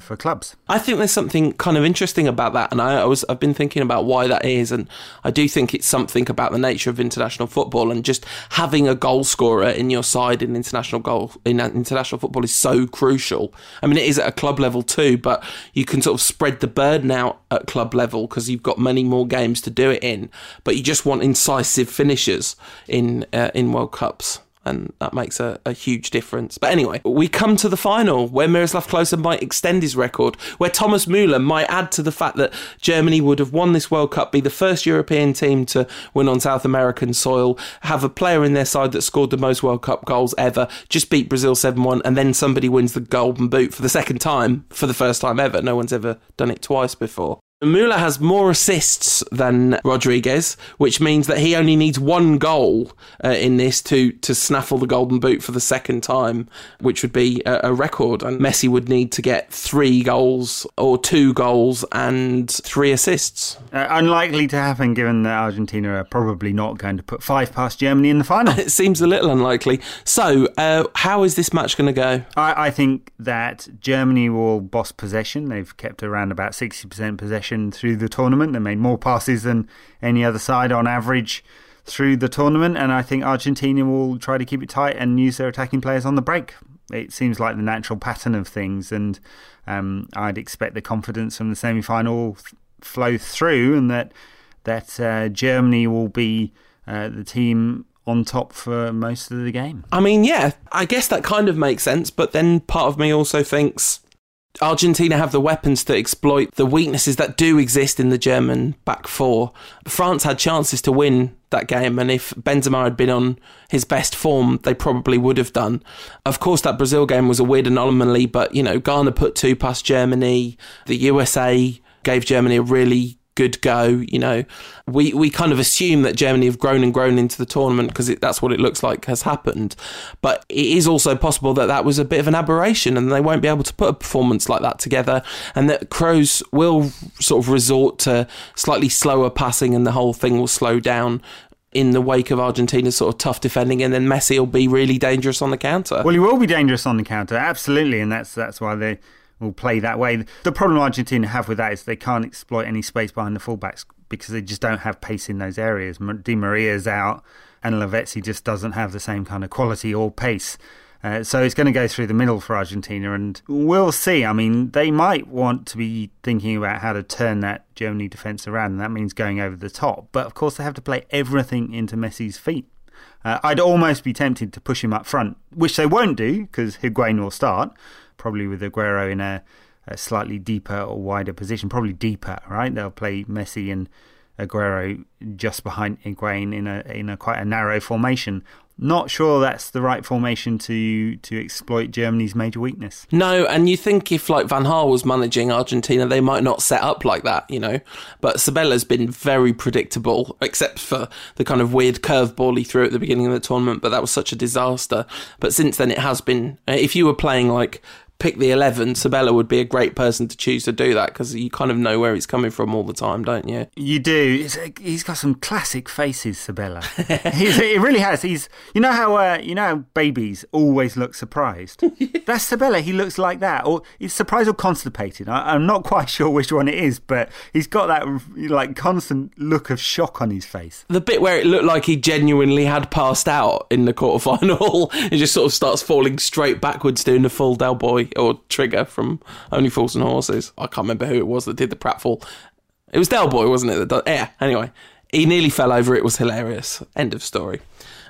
for clubs. I think there's something kind of interesting about that, and I've been thinking about why that is, and I do think it's something about the nature of international football, and just having a goal scorer in your side in international football is so crucial. I mean, it is at a club level too, but you can sort of spread the burden out at club level because you've got many more games to do it in, but you just want incisive finishers in World Cups. And that makes a huge difference. But anyway, we come to the final, where Miroslav Klose might extend his record, where Thomas Müller might add to the fact that Germany would have won this World Cup, be the first European team to win on South American soil, have a player in their side that scored the most World Cup goals ever, just beat Brazil 7-1, and then somebody wins the Golden Boot for the second time, for the first time ever. No one's ever done it twice before. Müller has more assists than Rodriguez, which means that he only needs one goal in this to snaffle the Golden Boot for the second time, which would be a record. And Messi would need to get 3 goals or 2 goals and 3 assists. Unlikely to happen, given that Argentina are probably not going to put 5 past Germany in the final. It seems a little unlikely. So, how is this match going to go? I think that Germany will boss possession. They've kept around about 60% possession through the tournament. They made more passes than any other side on average through the tournament, and I think Argentina will try to keep it tight and use their attacking players on the break. It seems like the natural pattern of things, and I'd expect the confidence from the semi-final flow through, and that Germany will be the team on top for most of the game. I mean, yeah, I guess that kind of makes sense, but then part of me also thinks Argentina have the weapons to exploit the weaknesses that do exist in the German back four. France had chances to win that game, and if Benzema had been on his best form, they probably would have done. Of course, that Brazil game was a weird anomaly, but, you know, Ghana put two past Germany. The USA gave Germany a really good go. You know, we kind of assume that Germany have grown and grown into the tournament because that's what it looks like has happened, but it is also possible that that was a bit of an aberration and they won't be able to put a performance like that together, and that Kroos will sort of resort to slightly slower passing and the whole thing will slow down in the wake of Argentina's sort of tough defending, and then Messi will be really dangerous on the counter. Well, he will be dangerous on the counter, absolutely, and that's why they will play that way. The problem Argentina have with that is they can't exploit any space behind the fullbacks because they just don't have pace in those areas. Di Maria's out and Lavezzi just doesn't have the same kind of quality or pace. So it's going to go through the middle for Argentina, and we'll see. I mean, they might want to be thinking about how to turn that Germany defence around, and that means going over the top. But of course, they have to play everything into Messi's feet. I'd almost be tempted to push him up front, which they won't do because Higuain will start, probably with Aguero in a slightly deeper or wider position, probably deeper, right? They'll play Messi and Aguero just behind Higuain in a quite a narrow formation. Not sure that's the right formation to exploit Germany's major weakness. No, and you think if like Van Gaal was managing Argentina, they might not set up like that, you know. But Sabella's been very predictable, except for the kind of weird curveball he threw at the beginning of the tournament, but that was such a disaster. But since then it has been, if you were playing like pick the 11, Sabella would be a great person to choose to do that because you kind of know where he's coming from all the time, don't you? You do. He's got some classic faces, Sabella. He really has. You know how babies always look surprised? That's Sabella. He looks like that. Or he's surprised or constipated. I'm not quite sure which one it is, but he's got that like constant look of shock on his face. The bit where it looked like he genuinely had passed out in the quarterfinal, he just sort of starts falling straight backwards doing the full Del Boy or Trigger from Only Fools and Horses. I can't remember who it was that did the pratfall. It was Del Boy, wasn't it? Yeah, anyway. He nearly fell over. It was hilarious. End of story.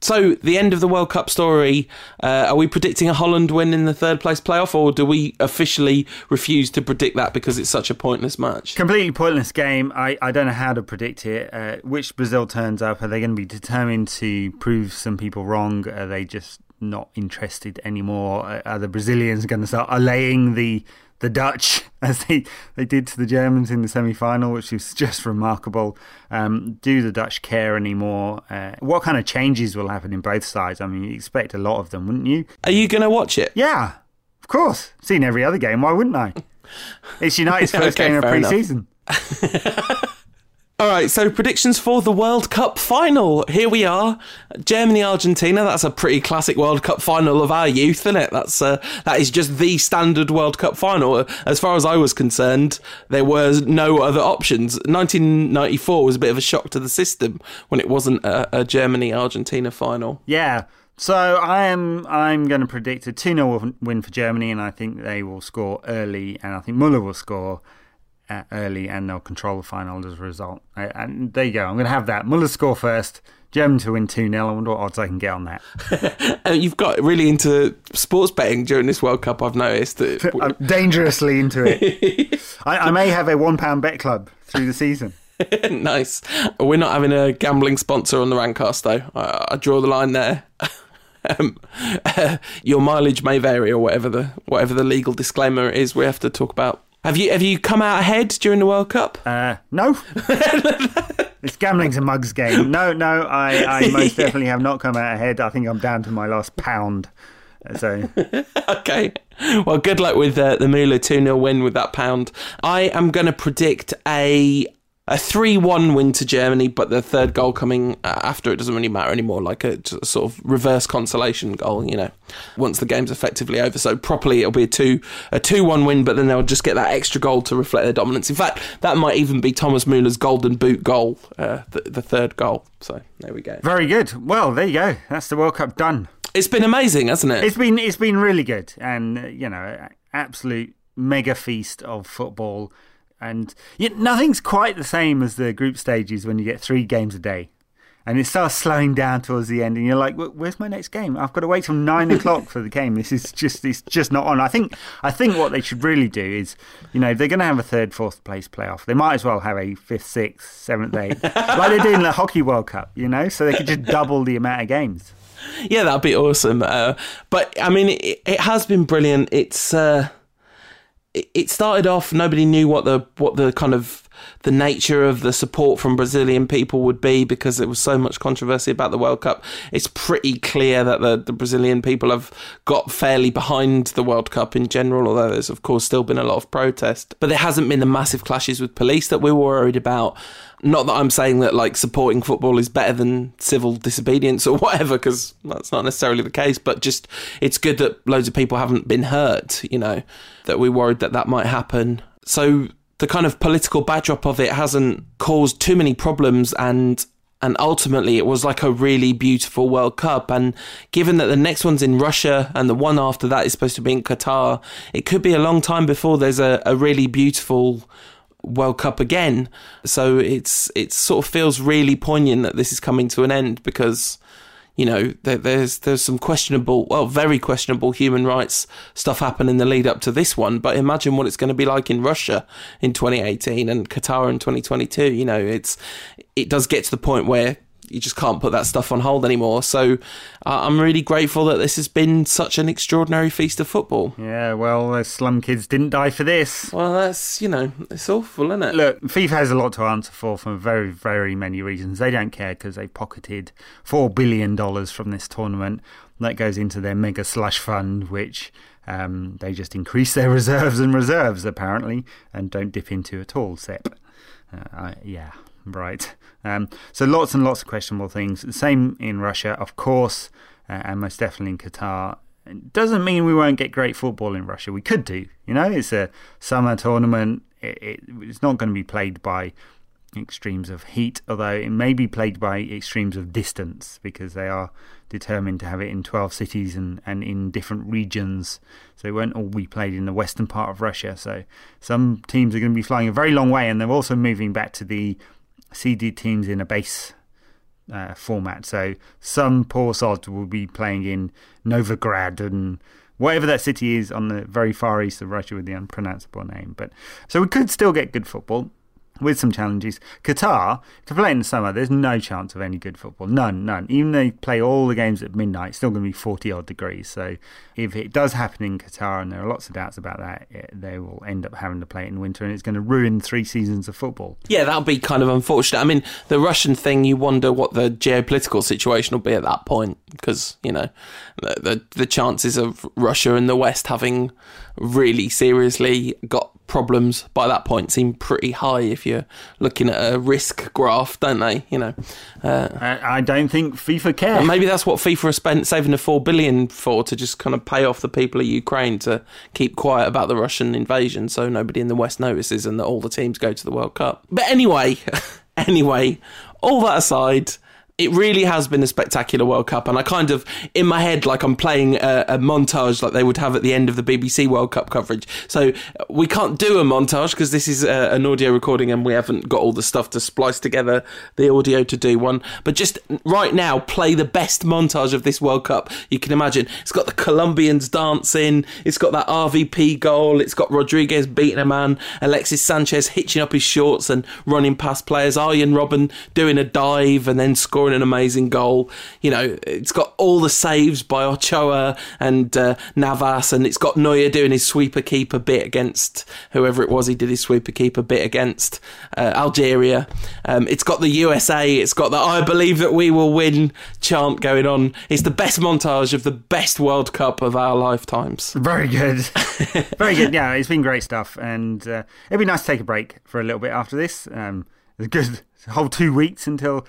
So, the end of the World Cup story. Are we predicting a Holland win in the third place playoff, or do we officially refuse to predict that because it's such a pointless match? Completely pointless game. I don't know how to predict it. Which Brazil turns up? Are they going to be determined to prove some people wrong? Are they just not interested anymore? Are the Brazilians going to start allaying the Dutch as they did to the Germans in the semi-final, which is just remarkable? Do the Dutch care anymore? What kind of changes will happen in both sides? I mean, you expect a lot of them, wouldn't you? Are you going to watch it? Yeah, of course. Seen every other game, why wouldn't I? It's United's first game of pre-season. All right, so predictions for the World Cup final. Here we are, Germany-Argentina. That's a pretty classic World Cup final of our youth, isn't it? That is just the standard World Cup final. As far as I was concerned, there were no other options. 1994 was a bit of a shock to the system when it wasn't a Germany-Argentina final. Yeah, so I'm going to predict a 2-0 win for Germany, and I think they will score early, and I think Müller will score early, and they'll control the final as a result. And there you go. I'm going to have that. Müller score first, Germany to win 2-0. I wonder what odds I can get on that. You've got really into sports betting during this World Cup, I've noticed. I'm dangerously into it. I may have a £1 bet club through the season. Nice. We're not having a gambling sponsor on the Rancast, though. I draw the line there. Your mileage may vary, or whatever the legal disclaimer is we have to talk about. Have you come out ahead during the World Cup? No. It's gambling's a mugs game. No, I most definitely have not come out ahead. I think I'm down to my last £1. So okay. Well, good luck with the Müller 2-0 win with that £1. I am going to predict a 3-1 win to Germany, but the third goal coming after it doesn't really matter anymore, like a sort of reverse consolation goal, you know, once the game's effectively over. So properly it'll be a 2-1 win, but then they'll just get that extra goal to reflect their dominance. In fact, that might even be Thomas Müller's golden boot goal, the third goal. So there we go. Very good. Well, there you go. That's the World Cup done. It's been amazing, hasn't it? It's been really good, and, you know, absolute mega feast of football. And nothing's quite the same as the group stages when you get 3 games a day. And it starts slowing down towards the end, and you're like, "Where's my next game? I've got to wait till 9 o'clock for the game. This is just—it's just not on." I think what they should really do is, you know, if they're going to have a third, fourth place playoff, they might as well have a fifth, sixth, seventh, eighth, like they do in the Hockey World Cup, you know, so they could just double the amount of games. Yeah, that'd be awesome. But I mean, it has been brilliant. It started off, nobody knew what the kind of the nature of the support from Brazilian people would be, because there was so much controversy about the World Cup. It's pretty clear that the Brazilian people have got fairly behind the World Cup in general, although there's of course still been a lot of protest. But there hasn't been the massive clashes with police that we were worried about. Not that I'm saying that like supporting football is better than civil disobedience or whatever, because that's not necessarily the case, but just it's good that loads of people haven't been hurt, you know, that we worried that might happen. So the kind of political backdrop of it hasn't caused too many problems, and ultimately it was like a really beautiful World Cup. And given that the next one's in Russia and the one after that is supposed to be in Qatar, it could be a long time before there's a really beautiful World Cup again. So it sort of feels really poignant that this is coming to an end, because, you know, there's some questionable, well, very questionable human rights stuff happened in the lead up to this one. But imagine what it's going to be like in Russia in 2018 and Qatar in 2022. You know, it does get to the point where you just can't put that stuff on hold anymore. So I'm really grateful that this has been such an extraordinary feast of football. Yeah, well, those slum kids didn't die for this. Well, that's, you know, it's awful, isn't it? Look, FIFA has a lot to answer for very, very many reasons. They don't care because they pocketed $4 billion from this tournament. That goes into their mega slush fund, which they just increase their reserves, apparently, and don't dip into at all, Sepp. Yeah. Right. So lots and lots of questionable things. The same in Russia, of course, and most definitely in Qatar. It doesn't mean we won't get great football in Russia. We could do. You know, it's a summer tournament. It's not going to be played by extremes of heat, although it may be played by extremes of distance, because they are determined to have it in 12 cities and in different regions. So it won't all be played in the western part of Russia. So some teams are going to be flying a very long way, and they're also moving back to the seeded teams in a base format. So some poor sods will be playing in Novograd and whatever that city is on the very far east of Russia with the unpronounceable name. But so we could still get good football with some challenges. Qatar, to play in the summer, there's no chance of any good football. None. Even though they play all the games at midnight, it's still going to be 40-odd degrees. So if it does happen in Qatar, and there are lots of doubts about that, they will end up having to play it in winter, and it's going to ruin 3 seasons of football. Yeah, that'll be kind of unfortunate. I mean, the Russian thing, you wonder what the geopolitical situation will be at that point, because, you know, the chances of Russia and the West having really seriously got problems by that point seem pretty high if you're looking at a risk graph, don't they? You know, I don't think FIFA care. Maybe that's what FIFA has spent saving the $4 billion for, to just kind of pay off the people of Ukraine to keep quiet about the Russian invasion, so nobody in the West notices and that all the teams go to the World Cup. But anyway, all that aside, it really has been a spectacular World Cup, and I kind of, in my head, like I'm playing a montage like they would have at the end of the BBC World Cup coverage. So we can't do a montage because this is an audio recording and we haven't got all the stuff to splice together the audio to do one. But just right now, play the best montage of this World Cup you can imagine. It's got the Colombians dancing, it's got that RVP goal, it's got Rodriguez beating a man, Alexis Sanchez hitching up his shorts and running past players, Arjen Robben doing a dive and then scoring an amazing goal. You know, it's got all the saves by Ochoa and Navas, and it's got Neuer doing his sweeper-keeper bit against whoever it was he did his sweeper-keeper bit against, Algeria. It's got the USA, it's got the I believe that we will win chant going on. It's the best montage of the best World Cup of our lifetimes. Very good. Very good, yeah, it's been great stuff, and it'd be nice to take a break for a little bit after this. It's a good whole 2 weeks until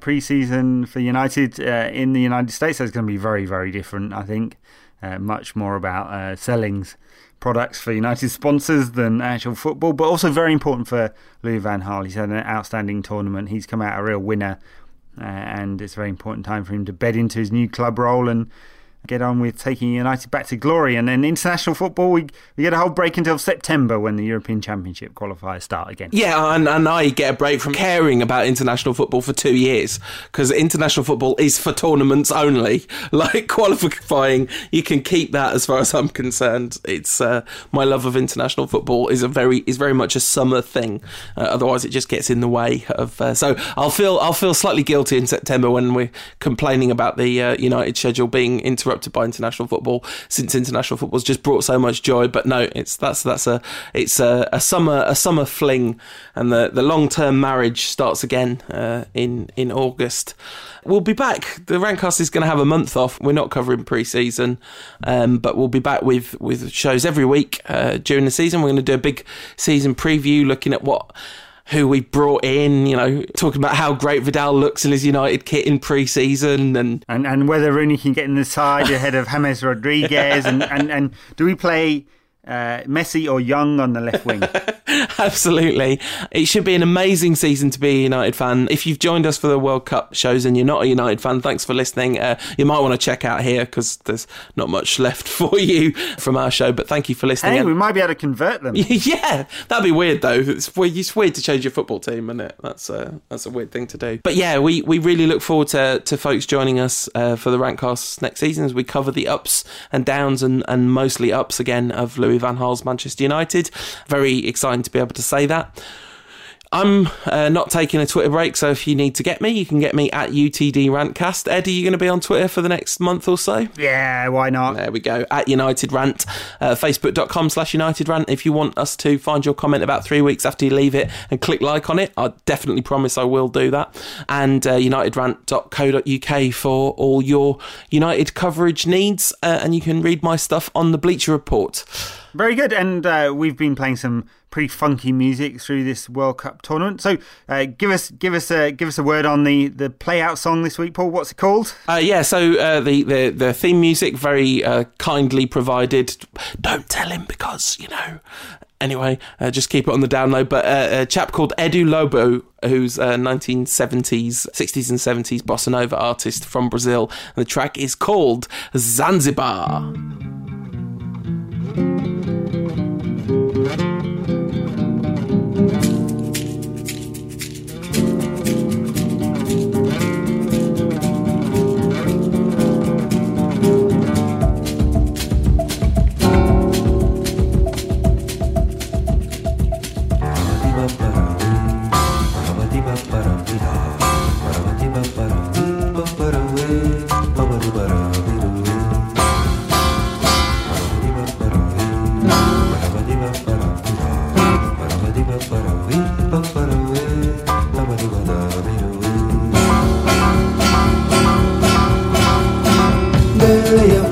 pre-season for United in the United States. That's going to be very, very different, I think. Much more about selling products for United sponsors than actual football, but also very important for Louis van Gaal. He's had an outstanding tournament. He's come out a real winner, and it's a very important time for him to bed into his new club role and get on with taking United back to glory. And then international football, we get a whole break until September when the European Championship qualifiers start again. Yeah, and I get a break from caring about international football for 2 years, because international football is for tournaments only. Like qualifying, you can keep that as far as I'm concerned. It's my love of international football is very much a summer thing. Otherwise, it just gets in the way of. So I'll feel slightly guilty in September when we're complaining about the United schedule being interrupted by international football, since international football's just brought so much joy. But no, it's a summer fling, and the long term marriage starts again in August. We'll be back. The Rantcast is going to have a month off. We're not covering pre-season, but we'll be back with shows every week during the season. We're going to do a big season preview, looking at who we brought in, talking about how great Vidal looks in his United kit in pre-season. And whether Rooney can get in the side ahead of James Rodriguez. And do we play Messi or Young on the left wing? Absolutely. It should be an amazing season to be a United fan. If you've joined us for the World Cup shows and you're not a United fan, thanks for listening. You might want to check out here because there's not much left for you from our show, but thank you for listening. Hey, we might be able to convert them. Yeah, that'd be weird though. It's weird to change your football team, isn't it? That's a weird thing to do. But yeah, we really look forward to folks joining us for the Rantcast next season as we cover the ups and downs and mostly ups again of Louis van Gaal's Manchester United. Very exciting to be able to say that. I'm not taking a Twitter break, so if you need to get me, you can get me at UTD Rantcast. Ed, are you going to be on Twitter for the next month or so? Yeah, why not? There we go. At United Rant, facebook.com/United Rant. If you want us to find your comment about 3 weeks after you leave it and click like on it, I definitely promise I will do that. And unitedrant.co.uk for all your United coverage needs. And you can read my stuff on the Bleacher Report. Very good. And we've been playing some pretty funky music through this World Cup tournament. So give us a word on the play-out song this week, Paul. What's it called? The theme music, very kindly provided. Don't tell him because, Anyway, just keep it on the down low. But a chap called Edu Lobo, who's a 60s and 70s bossa nova artist from Brazil. And the track is called Zanzibar. Yeah.